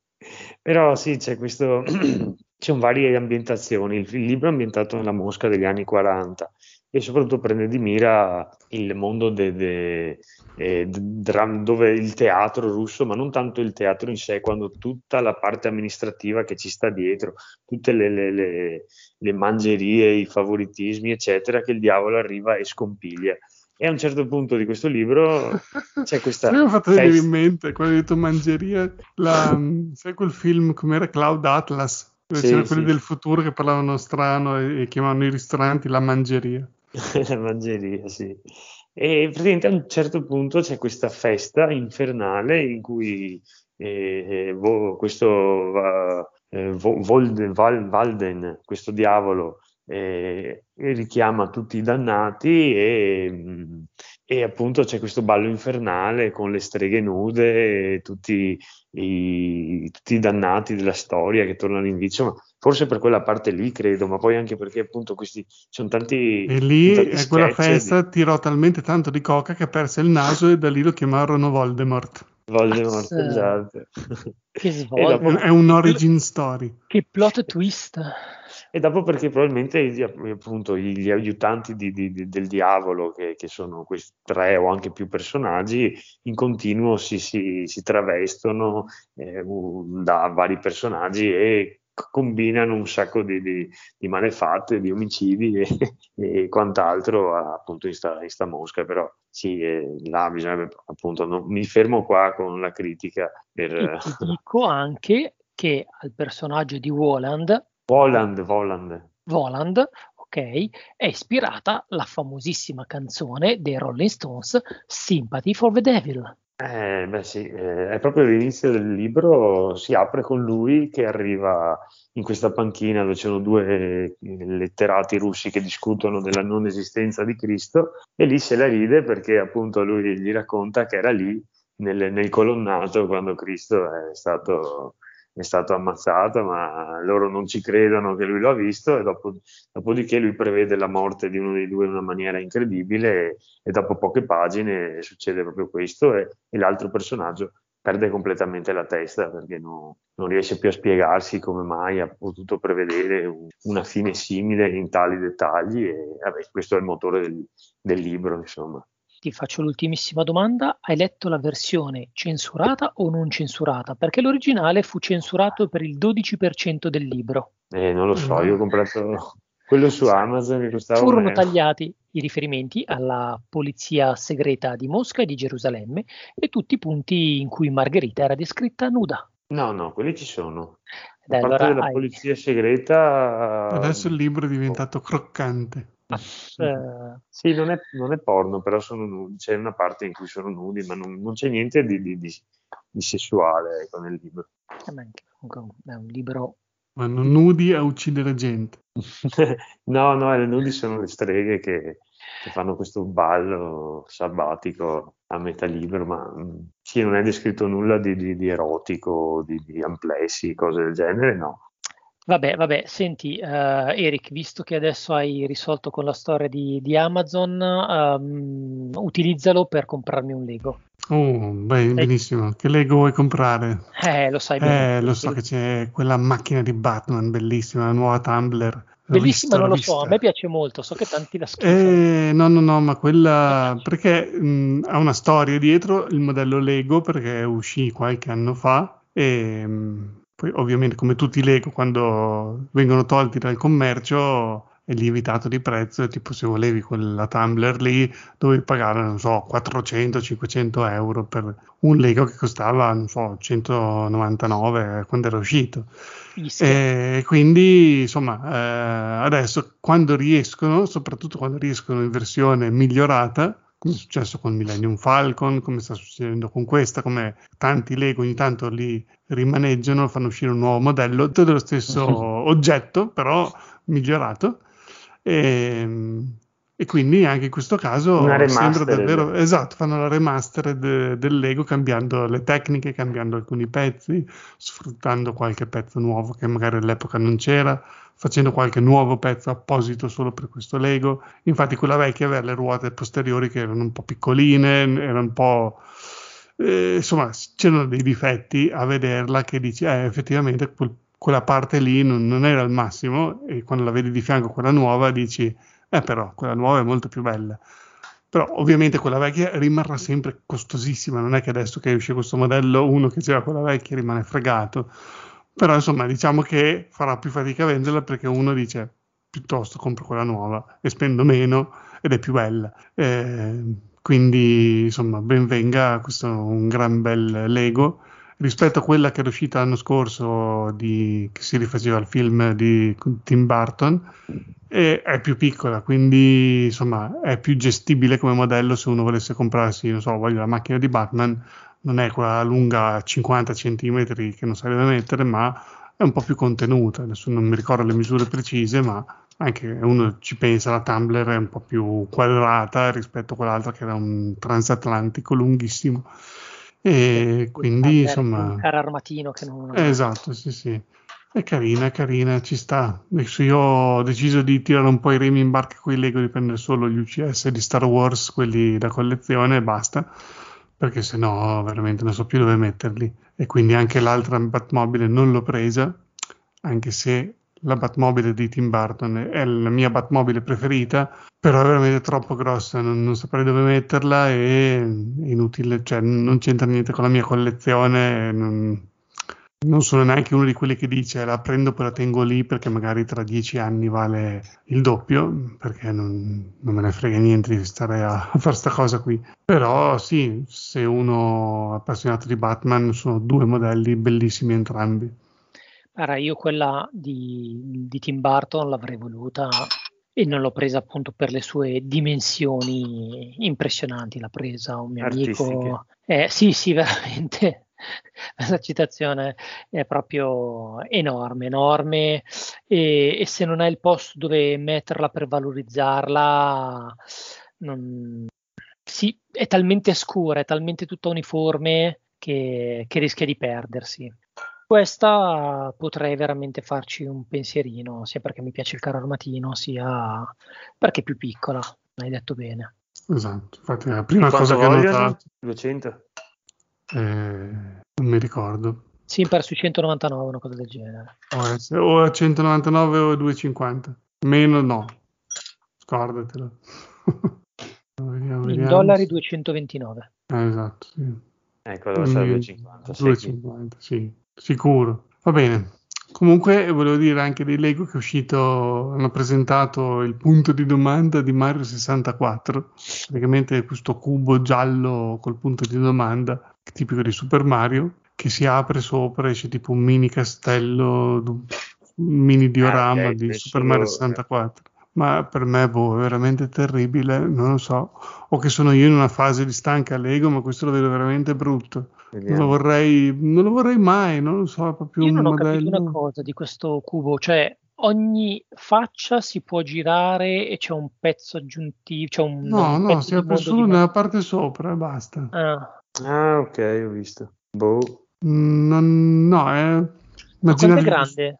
Però sì, c'è questo, ci sono varie ambientazioni. Il libro è ambientato nella Mosca degli anni 40 e soprattutto prende di mira il mondo dove il teatro russo, ma non tanto il teatro in sé, quando tutta la parte amministrativa che ci sta dietro, tutte le mangerie, i favoritismi eccetera, che il diavolo arriva e scompiglia. E a un certo punto di questo libro c'è questa. Mi ha fatto venire in mente quello detto mangeria, sai quel film com'era, Cloud Atlas, dove c'erano quelli del futuro che parlavano strano e chiamavano i ristoranti la mangeria. La mangeria, sì. E praticamente a un certo punto c'è questa festa infernale in cui Walden, questo diavolo, e richiama tutti i dannati e appunto c'è questo ballo infernale con le streghe nude e tutti i dannati della storia che tornano in vita, ma forse per quella parte lì credo, ma poi anche perché appunto questi sono tanti, e lì tanti quella festa tirò talmente tanto di coca che perse il naso e da lì lo chiamarono Voldemort, esatto. È un origin story, che plot twist. E dopo, perché probabilmente appunto gli aiutanti del diavolo, che sono questi 3 o anche più personaggi, in continuo si travestono da vari personaggi e combinano un sacco di malefatte, di omicidi e quant'altro appunto in sta Mosca. Però sì, là bisogna, appunto, non mi fermo qua con la critica. Ti dico anche che al personaggio di Woland, ok, è ispirata la famosissima canzone dei Rolling Stones, Sympathy for the Devil. Beh sì, è proprio l'inizio del libro, si apre con lui che arriva in questa panchina dove c'erano due letterati russi che discutono della non esistenza di Cristo, e lì se la ride perché appunto lui gli racconta che era lì nel colonnato quando Cristo è stato ammazzato, ma loro non ci credono che lui lo ha visto, e dopodiché lui prevede la morte di uno dei due in una maniera incredibile, e dopo poche pagine succede proprio questo, e l'altro personaggio perde completamente la testa perché non riesce più a spiegarsi come mai ha potuto prevedere una fine simile in tali dettagli, e vabbè, questo è il motore del libro, insomma. Ti faccio l'ultimissima domanda: hai letto la versione censurata o non censurata? Perché l'originale fu censurato per il 12% del libro. Non lo so, io ho comprato quello su Amazon che costava meno. Furono tagliati i riferimenti alla polizia segreta di Mosca e di Gerusalemme e tutti i punti in cui Margherita era descritta nuda. No, quelli ci sono. Da parte allora della polizia segreta. Adesso il libro è diventato croccante. Sì, non è porno, però sono nudi. C'è una parte in cui sono nudi, ma non c'è niente di sessuale nel libro. È un libro. Ma non nudi a uccidere gente. No, le nudi sono le streghe che fanno questo ballo sabbatico a metà libro, ma sì, non è descritto nulla di erotico, di amplessi, cose del genere, no. Vabbè, senti Eric, visto che adesso hai risolto con la storia di Amazon, utilizzalo per comprarmi un Lego. Oh, beh, benissimo. Che Lego vuoi comprare? Lo sai bene. Lo so che c'è quella macchina di Batman bellissima, la nuova Tumblr. Bellissima, non lo so, a me piace molto, so che tanti la schifano. No, ma quella, perché ha una storia dietro il modello Lego, perché uscì qualche anno fa e... Poi ovviamente come tutti i Lego quando vengono tolti dal commercio è lievitato di prezzo, tipo se volevi quella Tumblr lì dovevi pagare, non so, 400-500 euro per un Lego che costava, non so, 199 quando era uscito. E quindi insomma adesso quando riescono, soprattutto quando riescono in versione migliorata, come è successo con Millennium Falcon, come sta succedendo con questa, come tanti Lego ogni tanto li rimaneggiano, fanno uscire un nuovo modello dello stesso oggetto, però migliorato, e quindi anche in questo caso sembra davvero, esatto, fanno la remaster del Lego, cambiando le tecniche, cambiando alcuni pezzi, sfruttando qualche pezzo nuovo che magari all'epoca non c'era, facendo qualche nuovo pezzo apposito solo per questo Lego. Infatti quella vecchia aveva le ruote posteriori che erano un po' piccoline, erano un po'... insomma, c'erano dei difetti a vederla che dici, effettivamente quella parte lì non era al massimo, e quando la vedi di fianco quella nuova dici, però quella nuova è molto più bella. Però ovviamente quella vecchia rimarrà sempre costosissima, non è che adesso che esce questo modello uno che c'era quella vecchia rimane fregato. Però insomma diciamo che farà più fatica a venderla, perché uno dice piuttosto compro quella nuova e spendo meno ed è più bella, quindi insomma ben venga, questo è un gran bel Lego rispetto a quella che era uscita l'anno scorso che si rifaceva al film di Tim Burton, e è più piccola, quindi insomma è più gestibile come modello se uno volesse comprarsi, non so, voglio la macchina di Batman. Non è quella lunga 50 centimetri che non sarebbe mettere, ma è un po' più contenuta. Adesso non mi ricordo le misure precise, ma anche uno ci pensa, la Tumblr è un po' più quadrata rispetto a quell'altra che era un transatlantico lunghissimo. E quindi insomma... un carro armatino che non... Esatto, sì. È carina, ci sta. Adesso io ho deciso di tirare un po' i remi in barca con i Lego, di prendere solo gli UCS di Star Wars, quelli da collezione, e basta. Perché se no veramente non so più dove metterli, e quindi anche l'altra Batmobile non l'ho presa, anche se la Batmobile di Tim Burton è la mia Batmobile preferita, però è veramente troppo grossa, non saprei dove metterla, e è inutile, cioè non c'entra niente con la mia collezione, non sono neanche uno di quelli che dice la prendo poi la tengo lì perché magari tra 10 anni vale il doppio, perché non me ne frega niente di stare a fare sta cosa qui. Però sì, se uno è appassionato di Batman, sono due modelli bellissimi entrambi. Io quella di Tim Burton l'avrei voluta, e non l'ho presa appunto per le sue dimensioni impressionanti, l'ha presa un mio amico. Sì, veramente. L'esercitazione è proprio enorme e se non hai il posto dove metterla per valorizzarla, è talmente scura, è talmente tutta uniforme che rischia di perdersi. Questa potrei veramente farci un pensierino, sia perché mi piace il carro armatino, sia perché è più piccola. Hai detto bene. Esatto, infatti la prima cosa che ho notato... 200? Non mi ricordo. Sì, per sui 199, una cosa del genere. O a 199 o a 250. Meno no. Scordatelo. In dollari 229. Esatto, sì. Ecco, deve essere 250. 250, sì. Sicuro. Va bene. Comunque volevo dire anche dei Lego che è uscito, hanno presentato il punto di domanda di Mario 64, praticamente questo cubo giallo col punto di domanda tipico di Super Mario che si apre sopra e c'è tipo un mini castello, un mini diorama di Super Mario 64. Ma per me è veramente terribile, non lo so, o che sono io in una fase di stanca Lego, ma questo lo vedo veramente brutto. Non lo vorrei mai, non lo so, proprio io un modello. Io non ho capito una cosa di questo cubo, cioè ogni faccia si può girare e c'è un pezzo aggiuntivo, cioè un No, si apre solo nella parte sopra e basta. Ah, ok, ho visto. Boh. Ma quanto è grande?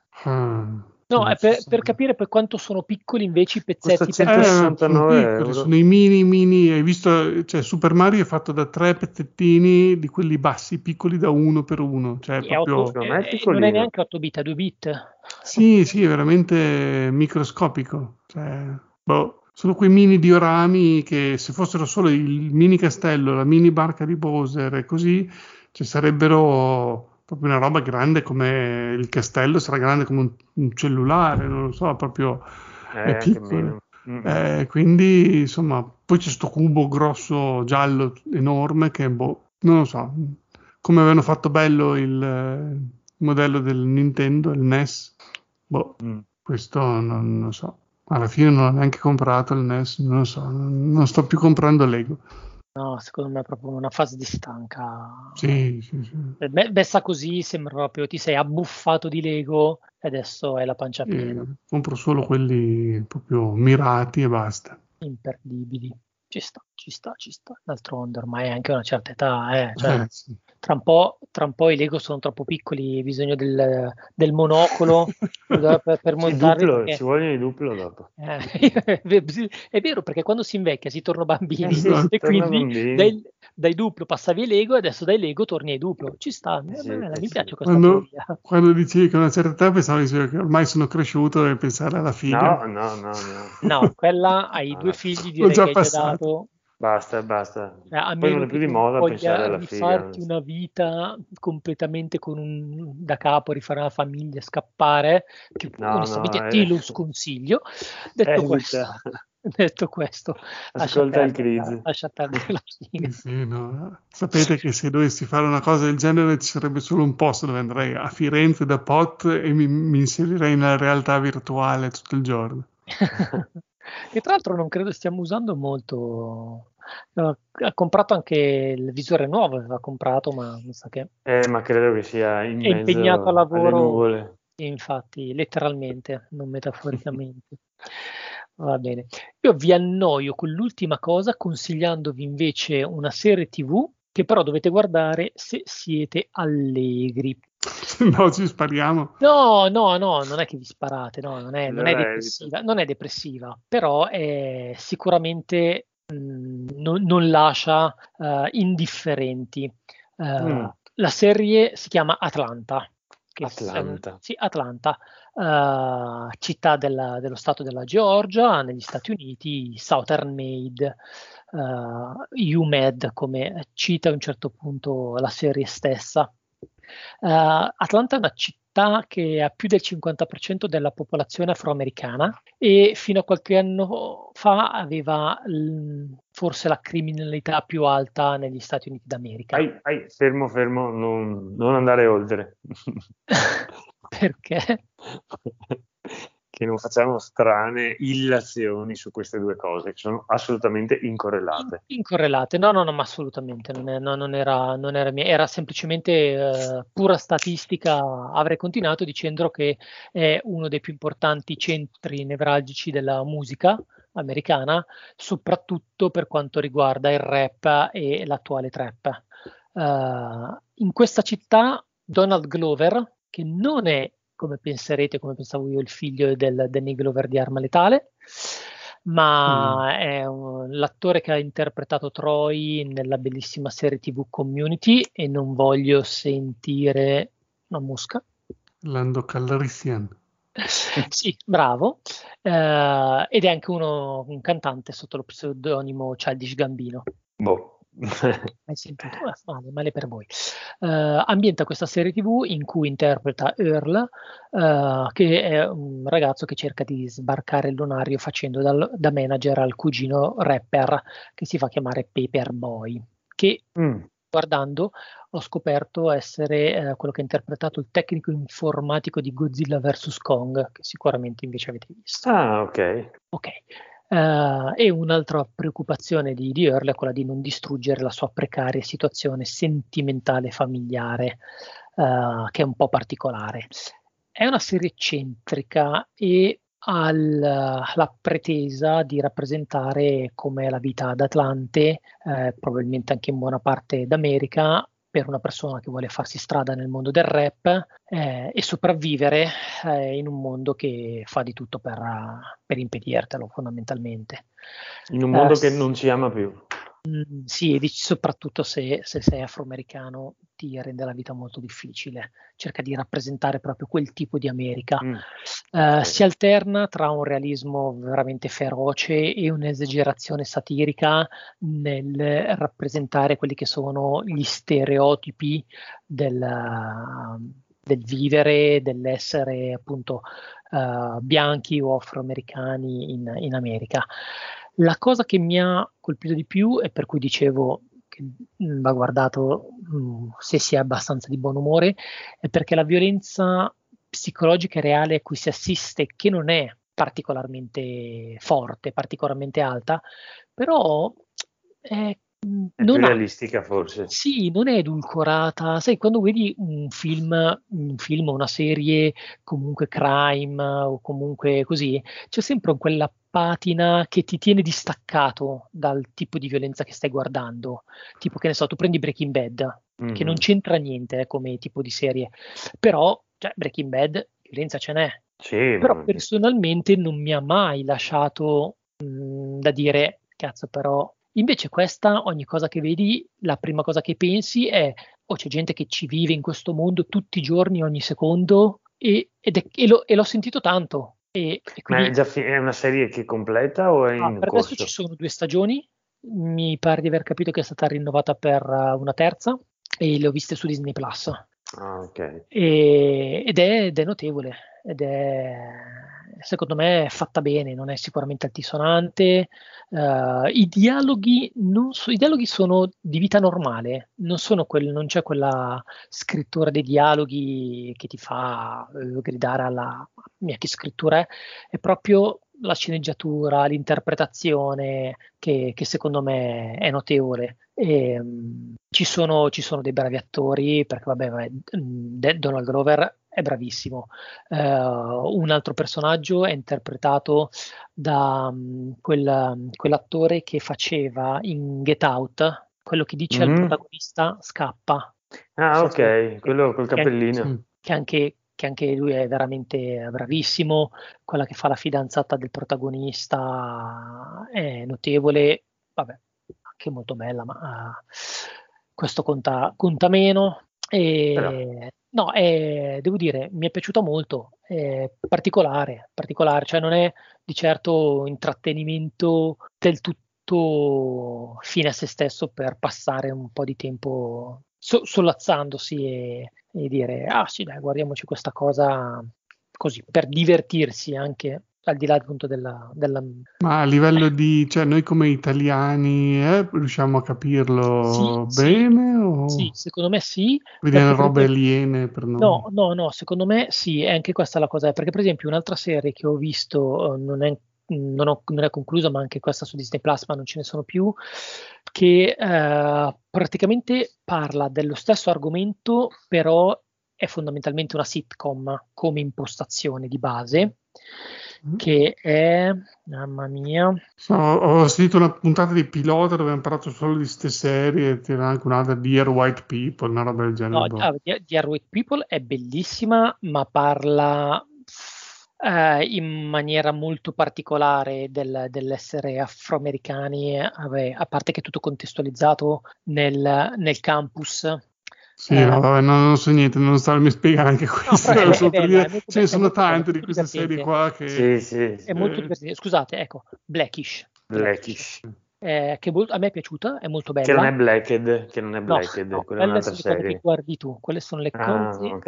No, è per capire per quanto sono piccoli invece i pezzetti. Sono piccoli. Sono i mini, hai visto, cioè Super Mario è fatto da 3 pezzettini di quelli bassi, piccoli da 1 per 1, cioè proprio 8, non è neanche 8 bit, è 2 bit. Sì, è veramente microscopico, cioè, sono quei mini diorami che se fossero solo il mini castello, la mini barca di Bowser e così, ci sarebbero... Proprio una roba grande come il castello, sarà grande come un cellulare, non lo so, proprio è piccolo. Quindi, insomma, poi c'è sto cubo grosso, giallo, enorme, che non lo so. Come avevano fatto bello il modello del Nintendo, il NES, questo non lo so. Alla fine non l'ho neanche comprato il NES, non lo so, non sto più comprando Lego. No, secondo me è proprio una fase di stanca. Sì. Beh, così sembra proprio ti sei abbuffato di Lego e adesso hai la pancia piena. Compro solo quelli proprio mirati e basta. Imperdibili. Ci sta. D'altronde ormai è anche una certa età, cioè, sì. Tra un po' i Lego sono troppo piccoli, bisogno del monocolo per montarli. Ci vogliono il duplo dopo. È vero, perché quando si invecchia si torna bambini, e quindi dai duplo passavi ai Lego e adesso dai Lego torni ai duplo. Ci sta, mi piace questa teoria. Quando dicevi che a una certa età pensavo che ormai sono cresciuto e pensare alla figlia. No. No, quella hai due figli di regalo. Basta. Poi non è più di moda pensare alla figlia. Farti una vita completamente da capo, rifare una famiglia, scappare, te lo sconsiglio. Detto questo, ascolta il crisi. Lascia perdere la fine. Sì, no. Sapete che se dovessi fare una cosa del genere ci sarebbe solo un posto dove andrei, a Firenze da Pot, e mi inserirei nella realtà virtuale tutto il giorno. Che tra l'altro non credo stiamo usando molto. Ha comprato anche il visore nuovo, aveva comprato, ma non so che. Ma credo che sia in mezzo, impegnato al lavoro. Infatti, letteralmente, non metaforicamente. Va bene. Io vi annoio con l'ultima cosa consigliandovi invece una serie TV che però dovete guardare se siete allegri. No, ci spariamo. No, non è che vi sparate, no, non è depressiva, però è sicuramente non lascia indifferenti. La serie si chiama Atlanta. Atlanta, città dello stato della Georgia, negli Stati Uniti, Southern Maid, UMed, come cita a un certo punto la serie stessa. Atlanta è una città che ha più del 50% della popolazione afroamericana e fino a qualche anno fa aveva forse la criminalità più alta negli Stati Uniti d'America. Fermo, non andare oltre. Perché? che non facciamo strane illazioni su queste due cose, che sono assolutamente incorrelate. Incorrelate, no, ma assolutamente, non era mia, era semplicemente pura statistica. Avrei continuato dicendo che è uno dei più importanti centri nevralgici della musica americana, soprattutto per quanto riguarda il rap e l'attuale trap. In questa città Donald Glover, che non è, come penserete, come pensavo io, il figlio del Danny Glover di Arma Letale, ma è l'attore che ha interpretato Troy nella bellissima serie TV Community, e non voglio sentire una mosca. Lando Calrissian. Sì, bravo. Ed è anche un cantante sotto lo pseudonimo Childish Gambino. Boh. Hai sentito? Male per voi. Ambienta questa serie TV in cui interpreta Earl, che è un ragazzo che cerca di sbarcare il lunario facendo da manager al cugino rapper che si fa chiamare Paperboy, che guardando ho scoperto essere quello che ha interpretato il tecnico informatico di Godzilla vs Kong, che sicuramente invece avete visto. Ok. E un'altra preoccupazione di Earl è quella di non distruggere la sua precaria situazione sentimentale e familiare, che è un po' particolare. È una serie eccentrica e ha la pretesa di rappresentare com'è la vita ad Atlante, probabilmente anche in buona parte d'America, per una persona che vuole farsi strada nel mondo del rap e sopravvivere in un mondo che fa di tutto per impedirtelo, fondamentalmente. In un mondo che non ci ama più. Sì, e soprattutto se sei afroamericano ti rende la vita molto difficile. Cerca di rappresentare proprio quel tipo di America. Si alterna tra un realismo veramente feroce e un'esagerazione satirica nel rappresentare quelli che sono gli stereotipi del vivere, dell'essere appunto bianchi o afroamericani in America. La cosa che mi ha colpito di più, e per cui dicevo che va guardato se si è abbastanza di buon umore, è perché la violenza psicologica e reale a cui si assiste, che non è particolarmente forte, particolarmente alta, però è più realistica, forse. Sì, non è edulcorata. Sai, quando vedi un film o una serie comunque crime o comunque così, c'è sempre quella patina che ti tiene distaccato dal tipo di violenza che stai guardando. Tipo, che ne so, tu prendi Breaking Bad, che non c'entra niente come tipo di serie, però Breaking Bad violenza ce n'è. Sì, però personalmente non mi ha mai lasciato da dire cazzo, però. Invece questa, ogni cosa che vedi, la prima cosa che pensi è c'è gente che ci vive in questo mondo tutti i giorni, ogni secondo, e l'ho sentito tanto. E quindi, ma è una serie che completa o è in corso? Adesso ci sono 2 stagioni, mi pare di aver capito che è stata rinnovata per una terza, e le ho viste su Disney Plus. Okay. Ed è notevole, ed è, secondo me, fatta bene, non è sicuramente altisonante. I dialoghi sono di vita normale, non c'è quella scrittura dei dialoghi che ti fa gridare alla mia che scrittura è proprio la sceneggiatura, l'interpretazione che secondo me è notevole. E, ci sono dei bravi attori, perché vabbè, Donald Glover è bravissimo. Un altro personaggio è interpretato da quell'attore che faceva in Get Out, quello che dice al protagonista scappa. Ok, quello col cappellino. Che anche lui è veramente bravissimo. Quella che fa la fidanzata del protagonista è notevole, vabbè, anche molto bella, ma questo conta meno. Devo dire, mi è piaciuta molto, è particolare, cioè non è di certo intrattenimento del tutto fine a se stesso per passare un po' di tempo sollazzandosi e dire, ah sì dai, guardiamoci questa cosa così, per divertirsi anche al di là appunto della... Ma a livello di, cioè, noi come italiani riusciamo a capirlo bene? Sì. O... sì, secondo me sì. Vediamo robe aliene per noi. No, secondo me sì, è anche questa la cosa, perché per esempio un'altra serie che ho visto non è conclusa, ma anche questa su Disney Plus, ma non ce ne sono più, che praticamente parla dello stesso argomento, però è fondamentalmente una sitcom come impostazione di base, che è, mamma mia, ho sentito una puntata di pilota dove hanno parlato solo di ste serie, c'era anche un'altra, Dear White People, una roba del genere. Dear White People è bellissima, ma parla in maniera molto particolare dell'essere afroamericani, a parte che è tutto contestualizzato nel campus. Sì, vabbè, non so niente, non starmi spiegare anche questo. No, ce ne sono tante di queste serie qua che è molto divertente. Scusate, ecco, Blackish. Che a me è piaciuta, è molto bella. Che non è Blacked, no, quella è un'altra serie che guardi tu. Quelle sono le cose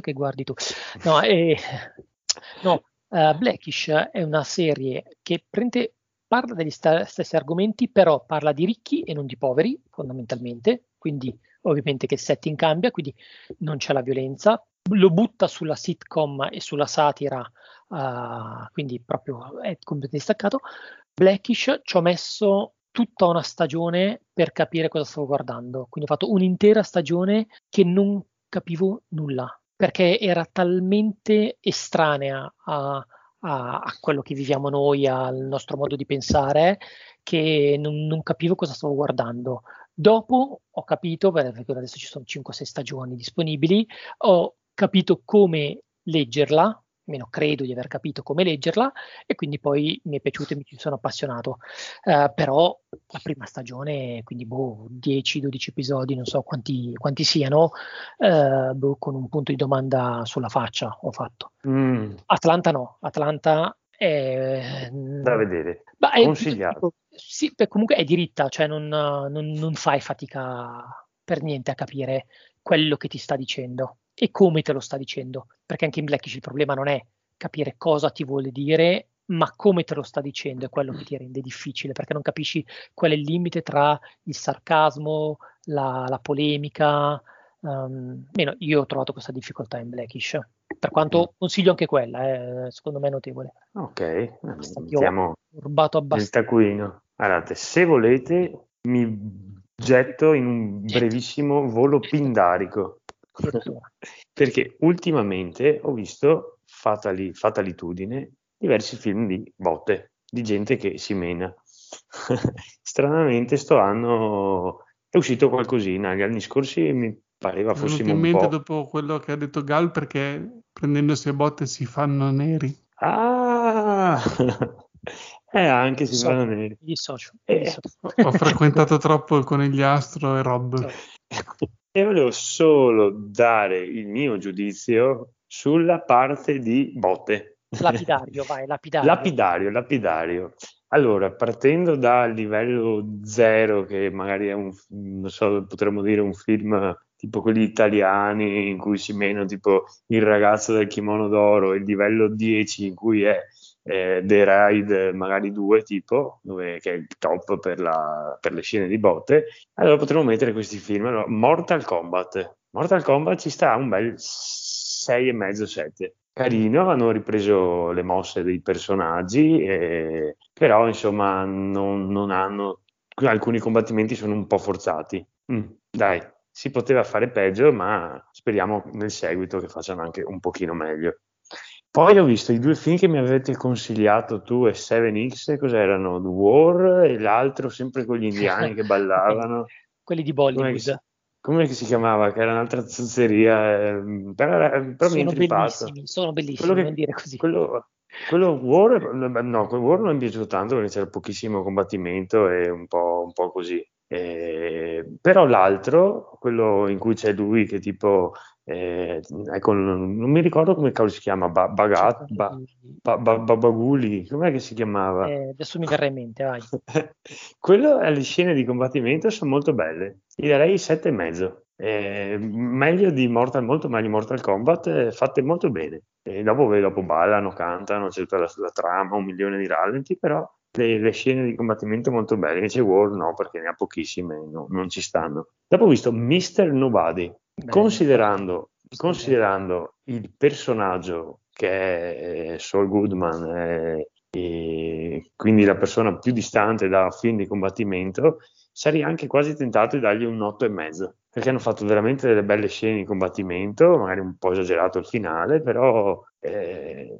che guardi tu. Blackish è una serie che parla degli stessi argomenti, però parla di ricchi e non di poveri, fondamentalmente. Quindi ovviamente che il setting cambia, quindi non c'è la violenza, lo butta sulla sitcom e sulla satira, quindi proprio è completamente distaccato. Blackish ci ho messo tutta una stagione per capire cosa stavo guardando, quindi ho fatto un'intera stagione che non capivo nulla, perché era talmente estranea a quello che viviamo noi, al nostro modo di pensare, che non capivo cosa stavo guardando. Dopo ho capito, perché adesso ci sono 5-6 stagioni disponibili, ho capito come leggerla, almeno credo di aver capito come leggerla, e quindi poi mi è piaciuto e mi ci sono appassionato. Però la prima stagione, quindi 10-12 episodi, non so quanti siano, con un punto di domanda sulla faccia ho fatto. Atlanta è da vedere, consigliato. Sì, comunque è diritta, cioè non fai fatica per niente a capire quello che ti sta dicendo e come te lo sta dicendo, perché anche in Blackish il problema non è capire cosa ti vuole dire, ma come te lo sta dicendo è quello che ti rende difficile, perché non capisci qual è il limite tra il sarcasmo, la polemica. Io ho trovato questa difficoltà in Blackish, per quanto consiglio anche quella, secondo me è notevole. Ok, abbiamo rubato abbastanza il taccuino. Guardate, se volete mi getto in un brevissimo volo pindarico, perché ultimamente ho visto fatalitudine, diversi film di botte, di gente che si mena. Stranamente sto anno è uscito qualcosina, gli anni scorsi mi pareva fossimo un po'... dopo quello che ha detto Gal, perché prendendosi a botte si fanno neri. Anche si fanno neri. Ho frequentato troppo il conigliastro e Rob. E volevo solo dare il mio giudizio sulla parte di botte. Lapidario. Allora, partendo dal livello 0, che magari è potremmo dire un film tipo quelli italiani in cui si meno tipo il ragazzo del kimono d'oro, il livello 10 in cui è The Raid magari 2 tipo, che è il top per le scene di botte, allora potremmo mettere questi film. Allora, Mortal Kombat ci sta un bel 6,5-7, carino, hanno ripreso le mosse dei personaggi, però insomma non hanno, alcuni combattimenti sono un po' forzati. Dai, si poteva fare peggio, ma speriamo nel seguito che facciano anche un pochino meglio. Poi ho visto i due film che mi avete consigliato tu e 7X, cos'erano? The War e l'altro, sempre con gli indiani che ballavano. Quelli di Bollywood. Come si chiamava? Che era un'altra zozzeria. Però sono bellissimi, non dire così. Quello War non mi è piaciuto tanto perché c'era pochissimo combattimento e un po' così. Però l'altro, quello in cui c'è lui che tipo non mi ricordo come cavolo si chiama, Baguli, com'è che si chiamava? Adesso mi verrà in mente, vai. Quello, le scene di combattimento sono molto belle, gli darei 7,5. Meglio di Mortal, molto meglio di Mortal Kombat, fatte molto bene. E dopo ballano, cantano, c'è tutta la trama, 1 milione di rallenti, però le scene di combattimento molto belle. Invece War no, perché ne ha pochissime, no, non ci stanno. Dopo ho visto Mr. Nobody, bene. Considerando il personaggio che è Saul Goodman, e quindi la persona più distante da film di combattimento, sarei anche quasi tentato di dargli un 8,5, perché hanno fatto veramente delle belle scene di combattimento, magari un po' esagerato il finale, però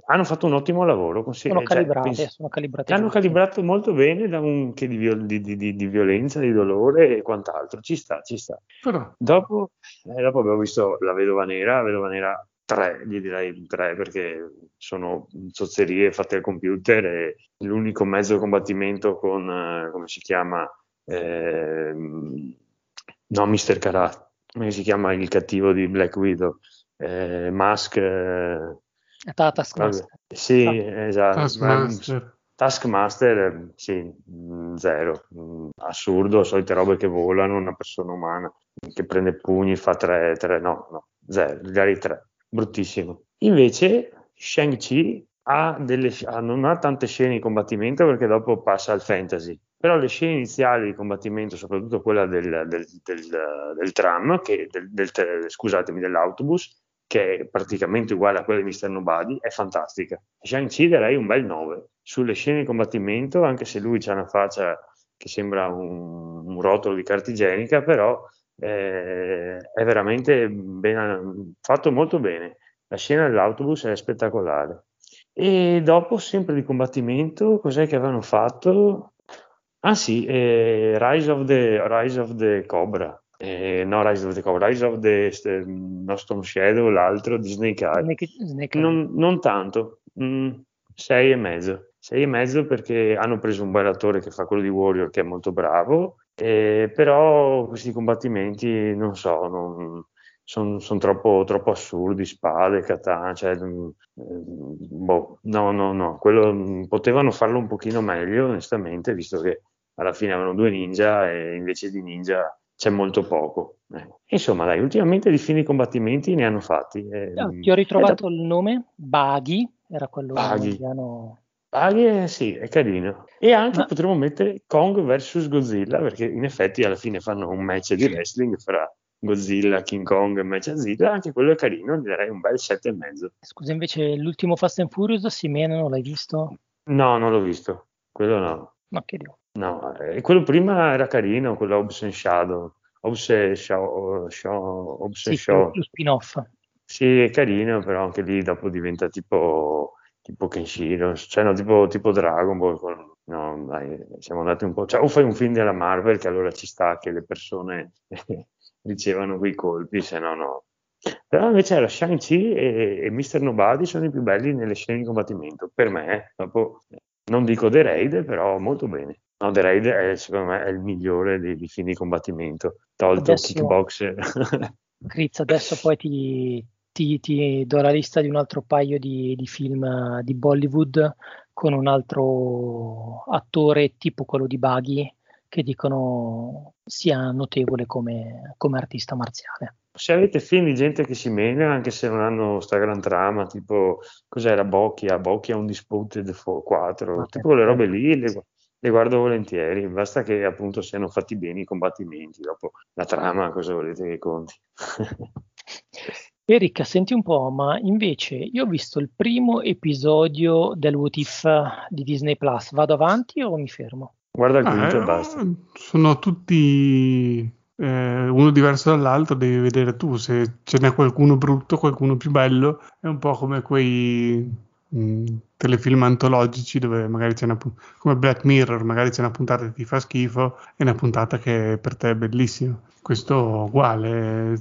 hanno fatto un ottimo lavoro. Sono calibrate. Hanno calibrato molto bene da anche di violenza, di dolore e quant'altro. Ci sta. Però... Dopo abbiamo visto La Vedova Nera 3, gli direi 3, perché sono zozzerie fatte al computer, e l'unico mezzo di combattimento con, come si chiama... no, Mr. Karat, come si chiama il cattivo di Black Widow, Mask, Taskmaster. Sì, esatto. Taskmaster, sì, 0, assurdo, solite robe che volano, una persona umana che prende pugni, fa 3, no, 0, magari 3, bruttissimo. Invece Shang-Chi non ha tante scene di combattimento, perché dopo passa al fantasy. Però le scene iniziali di combattimento, soprattutto quella dell'autobus, che è praticamente uguale a quella di Mr. Nobody, è fantastica. Shang-Chi darei un bel 9. Sulle scene di combattimento, anche se lui c'ha una faccia che sembra un rotolo di carta igienica, però è veramente fatto molto bene. La scena dell'autobus è spettacolare. E dopo, sempre di combattimento, cos'è che avevano fatto? Ah sì, Rise of the Storm Shadow, l'altro di Snake Eye. Non tanto, 6,5. 6,5 perché hanno preso un bel attore che fa quello di Warrior, che è molto bravo, però questi combattimenti, non so, sono troppo assurdi, spade, katana, cioè, no, quello potevano farlo un pochino meglio, onestamente, visto che alla fine avevano 2 ninja e invece di ninja c'è molto poco. Insomma, dai, ultimamente di fini combattimenti ne hanno fatti. Ti ho ritrovato il nome, Baghi, era quello indiano. Baghi, sì, è carino. E anche potremmo mettere Kong vs Godzilla, perché in effetti alla fine fanno un match di wrestling fra Godzilla, King Kong, Mezzazilla, anche quello è carino, gli darei un bel 7,5. Scusa, invece l'ultimo Fast and Furious, Simena, non l'hai visto? No, non l'ho visto, quello no. Ma che dio. No, quello prima era carino, quello Hobbs and Shaw. Più spin-off. Sì, è carino, però anche lì dopo diventa tipo Kenshiro, cioè no, tipo Dragon Ball, no, dai, siamo andati un po', cioè, o fai un film della Marvel, che allora ci sta che le persone... ricevano quei colpi, se no. Però invece la Shang-Chi e Mr. Nobody sono i più belli nelle scene di combattimento, per me. Dopo non dico The Raid, però molto bene. No, The Raid secondo me è il migliore dei film di combattimento, tolto adesso, Kickboxer. Critz, adesso poi ti do la lista di un altro paio di film di Bollywood con un altro attore tipo quello di Baghi, che dicono sia notevole come artista marziale. Se avete film di gente che si mena, anche se non hanno sta gran trama, tipo cos'era Bocchia Undisputed 4, okay, tipo quelle robe lì, le guardo volentieri, basta che appunto siano fatti bene i combattimenti, dopo la trama cosa volete che conti. Erika, senti un po', ma invece io ho visto il primo episodio del What If di Disney Plus, vado avanti o mi fermo? Guarda il quinto e basta. Sono tutti uno diverso dall'altro, devi vedere tu se ce n'è qualcuno brutto, qualcuno più bello. È un po' come quei telefilm antologici dove magari c'è come Black Mirror, magari c'è una puntata che ti fa schifo e una puntata che per te è bellissima. Questo uguale.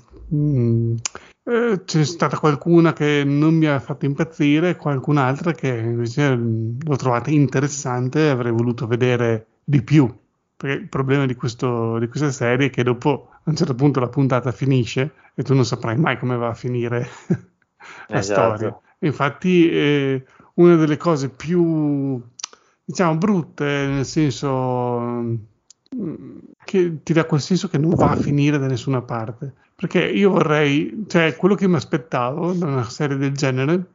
C'è stata qualcuna che non mi ha fatto impazzire, qualcun'altra che invece l'ho trovata interessante e avrei voluto vedere di più, perché il problema di questa serie è che dopo a un certo punto la puntata finisce e tu non saprai mai come va a finire la storia. Infatti una delle cose più, diciamo, brutte, nel senso che ti dà quel senso che non va a finire da nessuna parte, perché io vorrei, cioè quello che mi aspettavo da una serie del genere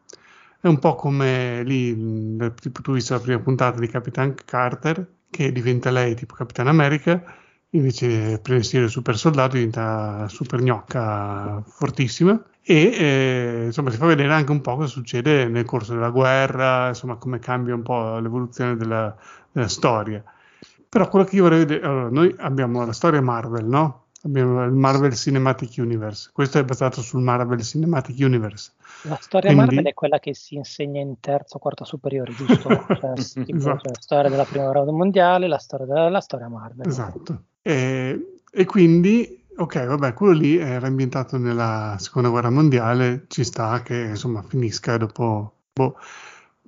è un po' come lì, tipo tu visto la prima puntata di Capitan Carter, che diventa lei tipo Capitan America, invece prende il super soldato diventa super gnocca fortissima, e insomma si fa vedere anche un po' cosa succede nel corso della guerra, insomma come cambia un po' l'evoluzione della storia. Però quello che io vorrei vedere, allora, noi abbiamo la storia Marvel, no? Abbiamo il Marvel Cinematic Universe, questo è basato sul Marvel Cinematic Universe. La storia quindi... Marvel è quella che si insegna in terzo o quarto superiore, giusto? Cioè, tipo, esatto. Cioè, la storia della prima guerra mondiale, la storia Marvel. Esatto. E quindi, ok, vabbè, quello lì era ambientato nella seconda guerra mondiale, ci sta che insomma finisca dopo... Boh.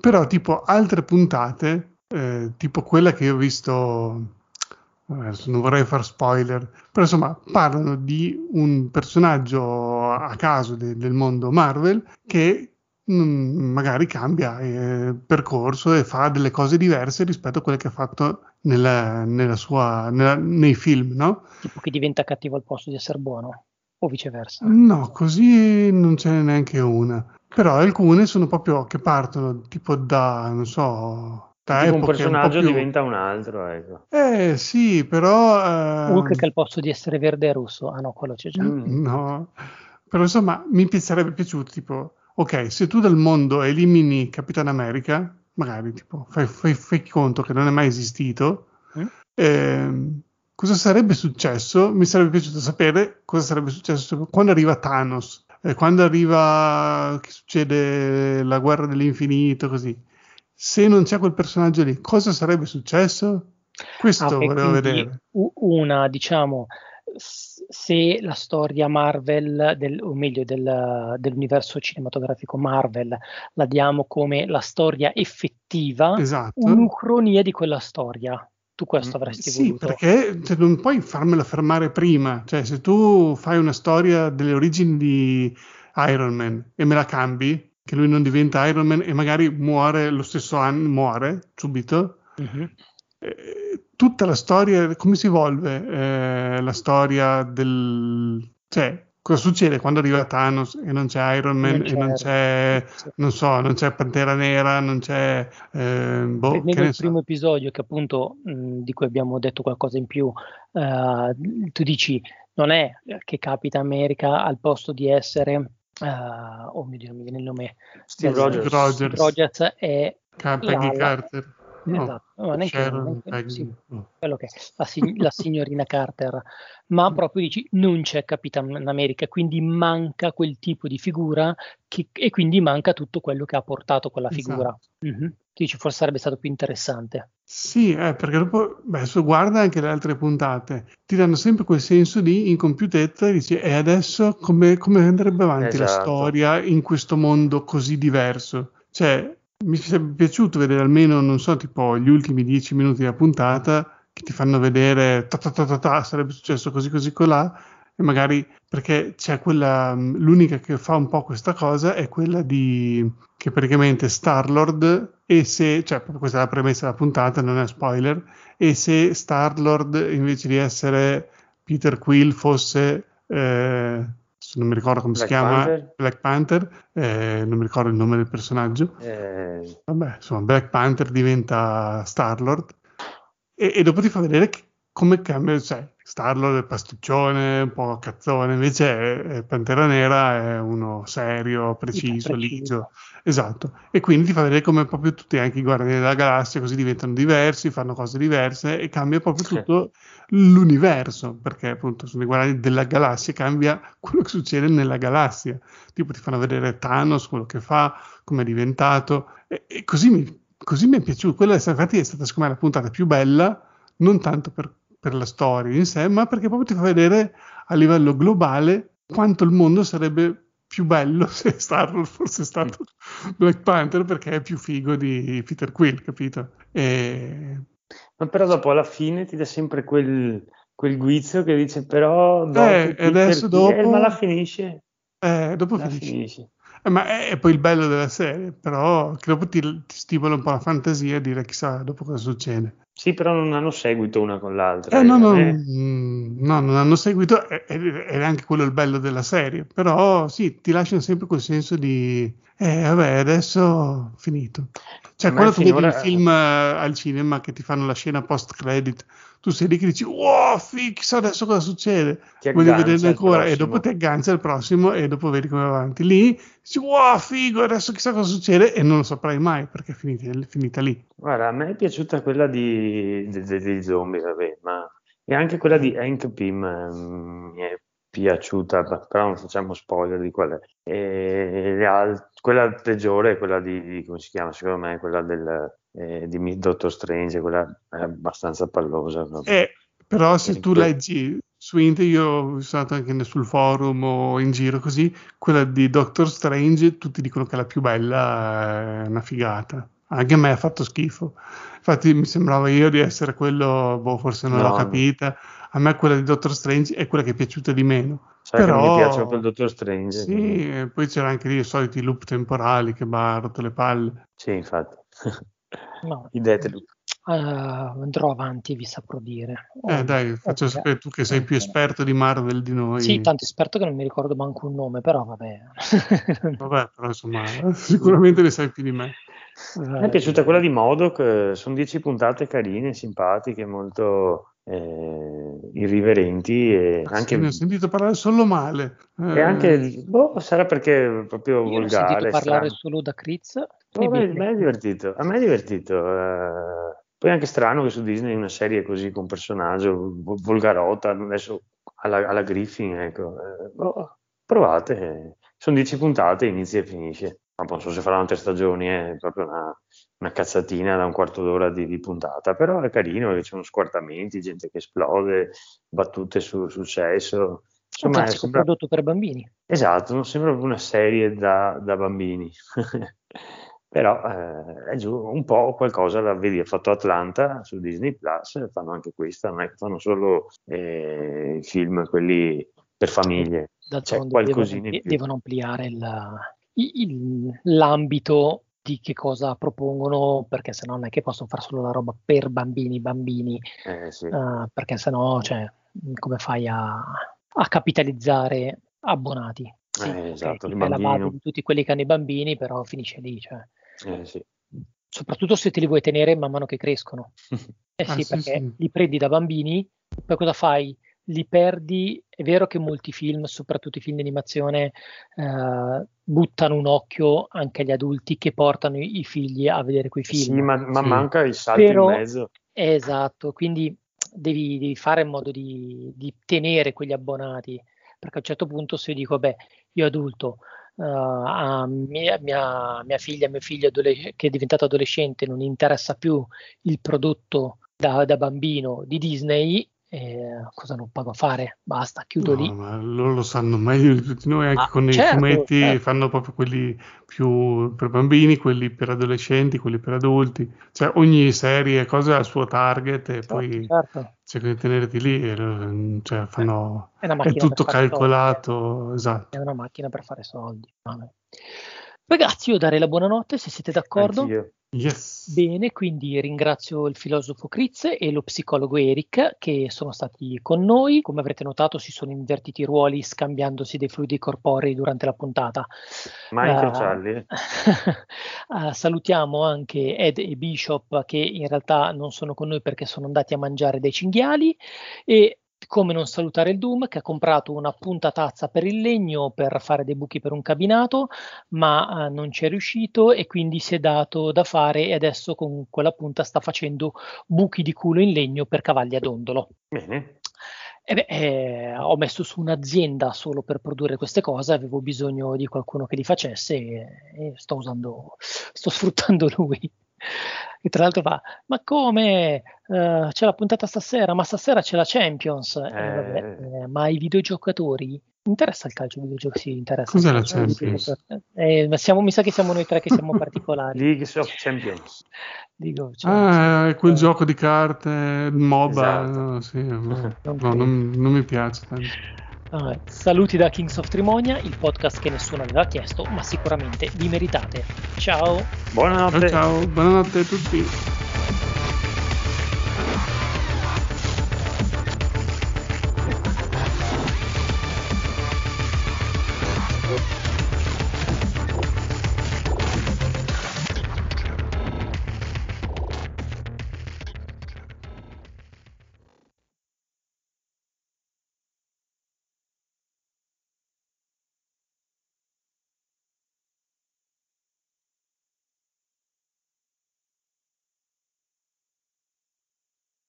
Però tipo altre puntate... tipo quella che io ho visto, adesso non vorrei far spoiler, però insomma parlano di un personaggio a caso del mondo Marvel che magari cambia percorso e fa delle cose diverse rispetto a quelle che ha fatto nei film, no? Tipo che diventa cattivo al posto di essere buono o viceversa? No, così non ce n'è neanche una, però alcune sono proprio che partono tipo da, non so, un personaggio diventa un altro, ecco. Sì, però Hulk che al posto di essere verde è russo. Ah no, quello c'è già. No, però insomma mi sarebbe piaciuto tipo, ok, se tu dal mondo elimini Capitan America, magari tipo fai conto che non è mai esistito, cosa sarebbe successo? Mi sarebbe piaciuto sapere cosa sarebbe successo quando arriva Thanos, quando arriva, che succede la guerra dell'infinito, così. Se non c'è quel personaggio lì, cosa sarebbe successo? Questo volevo vedere. Una, diciamo, se la storia Marvel, dell'universo cinematografico Marvel, la diamo come la storia effettiva, esatto. Un'ucronia di quella storia. Tu questo avresti voluto. Sì, perché cioè, non puoi farmela fermare prima. Cioè, se tu fai una storia delle origini di Iron Man e me la cambi, che lui non diventa Iron Man e magari muore lo stesso anno, muore subito. Uh-huh. Tutta la storia, come si evolve la storia del... Cioè, cosa succede quando arriva Thanos e non c'è Iron Man e non c'è, non so, non c'è Pantera Nera, non c'è... nel primo episodio, che appunto, di cui abbiamo detto qualcosa in più, tu dici, non è che Capitan America al posto di essere... oh mio Dio, mi viene il nome. Steve Rogers è Peggy Carter, no, esatto. No, neanche, sì, no. Quello che è, la signorina Carter, ma proprio dici non c'è Capitan America, quindi manca quel tipo di figura e quindi manca tutto quello che ha portato quella figura. Esatto. Mm-hmm. Dici, forse sarebbe stato più interessante. Sì, perché dopo, guarda anche le altre puntate, ti danno sempre quel senso di incompiutezza, dici, e adesso come andrebbe avanti, esatto, la storia in questo mondo così diverso? Cioè, mi sarebbe piaciuto vedere almeno, non so, tipo gli ultimi 10 minuti della puntata, che ti fanno vedere, sarebbe successo così, così, colà, e magari, perché c'è quella, l'unica che fa un po' questa cosa è quella di, che praticamente Star-Lord... E se, cioè, questa è la premessa della puntata, non è spoiler, e se Star-Lord invece di essere Peter Quill fosse, non mi ricordo come Black si chiama, Panther? Black Panther, non mi ricordo il nome del personaggio, vabbè, insomma, Black Panther diventa Star-Lord, e dopo ti fa vedere come cambia, cioè, Star-Lord è pasticcione, un po' cazzone, invece Pantera Nera è uno serio, preciso, ligio. Esatto, e quindi ti fa vedere come proprio tutti, anche i Guardiani della Galassia, così diventano diversi, fanno cose diverse e cambia proprio tutto l'universo, perché appunto sono i Guardiani della Galassia, cambia quello che succede nella galassia, tipo ti fanno vedere Thanos, quello che fa, come è diventato, e così mi è piaciuto. Quella infatti è stata secondo me la puntata più bella, non tanto per la storia in sé, ma perché proprio ti fa vedere a livello globale quanto il mondo sarebbe più bello se Star-Lord fosse stato Black Panther, perché è più figo di Peter Quill, capito? Ma però dopo alla fine ti dà sempre quel guizzo che dice, però dopo, e adesso dopo, ma la finisce, dopo la finisce. Ma è poi il bello della serie, però che dopo ti stimola un po' la fantasia a dire chissà dopo cosa succede. Sì, però non hanno seguito una con l'altra. No, non hanno seguito, è anche quello il bello della serie, però sì, ti lasciano sempre quel senso di vabbè, adesso finito. Cioè, quando tu vedi il film al cinema che ti fanno la scena post-credit, tu sei lì che dici wow, fix, adesso cosa succede? Voglio vederlo ancora, e dopo ti aggancia al prossimo e dopo vedi come va avanti. Lì dici wow, figo, adesso chissà cosa succede, e non lo saprai mai perché è finita lì. Guarda, a me è piaciuta quella dei zombie, vabbè, ma e anche quella di Hank Pym mi è piaciuta, però non facciamo spoiler di qual è. Quella peggiore è quella di come si chiama, secondo me è quella di Dottor Strange, quella è abbastanza pallosa, no? Però se tu leggi su internet, io ho stato anche sul forum o in giro così, quella di Dottor Strange tutti dicono che è la più bella, è una figata. Anche a me ha fatto schifo, infatti mi sembrava io di essere quello, forse non l'ho capita. A me quella di Dottor Strange è quella che è piaciuta di meno. Sai, però che mi piace proprio il Dottor Strange. Sì, quindi. Poi c'era anche lì i soliti loop temporali che mi ha rotto le palle. Sì, infatti. No. Andrò avanti, vi saprò dire. Dai, faccio sapere tu che sei più esperto di Marvel di noi. Sì, tanto esperto che non mi ricordo manco un nome, però vabbè. Vabbè, però insomma, sicuramente ne sai più di me. Mi è piaciuta quella di Modok, sono 10 puntate carine, simpatiche, molto irriverenti, e anche ne ho sentito parlare solo male. E anche sarà perché proprio io volgare. Ho sentito parlare solo da Critz. A me è divertito. Poi è anche strano che su Disney una serie così con personaggio volgarota adesso alla Griffin, ecco. Provate. Sono 10 puntate, inizia e finisce. Ma non so se faranno 3 stagioni, è proprio una cazzatina da un quarto d'ora di puntata, però è carino perché ci sono squartamenti, gente che esplode, battute sul successo. Insomma, è un prodotto per bambini. Esatto, non sembra proprio una serie da bambini. Però è giù un po' qualcosa, la vedi, ha fatto Atlanta su Disney Plus, fanno anche questa, non è che fanno solo film quelli per famiglie. C'è qualcosina in più. Devono ampliare l'ambito di che cosa propongono, perché sennò non è che possono fare solo la roba per bambini, sì. Perché sennò, cioè, come fai a capitalizzare abbonati? Sì, esatto, è la base di tutti quelli che hanno i bambini, però finisce lì, cioè. Sì. Soprattutto se te li vuoi tenere man mano che crescono. Sì, perché sì. Li prendi da bambini, poi cosa fai? Li perdi. È vero che molti film, soprattutto i film di animazione, buttano un occhio anche agli adulti che portano i figli a vedere quei film. Sì, ma manca il salto in mezzo. Esatto, quindi devi fare in modo di tenere quegli abbonati, perché a un certo punto se io dico, beh, io adulto, a mia figlia, mio figlio che è diventato adolescente, non interessa più il prodotto da bambino di Disney, cosa non pago a fare? Basta, chiudo lì. Ma loro lo sanno meglio di tutti noi, anche con certo, i fumetti certo. Fanno proprio quelli più per bambini, quelli per adolescenti, quelli per adulti, cioè ogni serie cosa ha il suo target e certo, poi certo. Cercano di tenerti lì e, cioè, fanno, è tutto calcolato, esatto. È una macchina per fare soldi. Ragazzi, io darei la buonanotte se siete d'accordo. Anch'io. Yes. Bene, quindi ringrazio il filosofo Critz e lo psicologo Eric che sono stati con noi. Come avrete notato, si sono invertiti i ruoli scambiandosi dei fluidi corporei durante la puntata. Mai incrociarli. Salutiamo anche Ed e Bishop che in realtà non sono con noi perché sono andati a mangiare dei cinghiali. E come non salutare il Doom che ha comprato una puntatazza per il legno per fare dei buchi per un cabinato, ma non ci è riuscito e quindi si è dato da fare e adesso con quella punta sta facendo buchi di culo in legno per cavalli a dondolo. Bene. Ho messo su un'azienda solo per produrre queste cose, avevo bisogno di qualcuno che li facesse e sto sfruttando lui. E tra l'altro fa, ma come c'è la puntata stasera, ma stasera c'è la Champions, vabbè, ma ai videogiocatori interessa il calcio, sì, interessa. Cos'è la Champions? Mi sa che siamo noi tre che siamo particolari. League of Champions. È quel gioco di carte MOBA, esatto. No, sì, no, non mi piace tanto. Saluti da Kings of Trimonia, il podcast che nessuno aveva chiesto, ma sicuramente vi meritate. Ciao. Buonanotte. Ciao, buonanotte a tutti.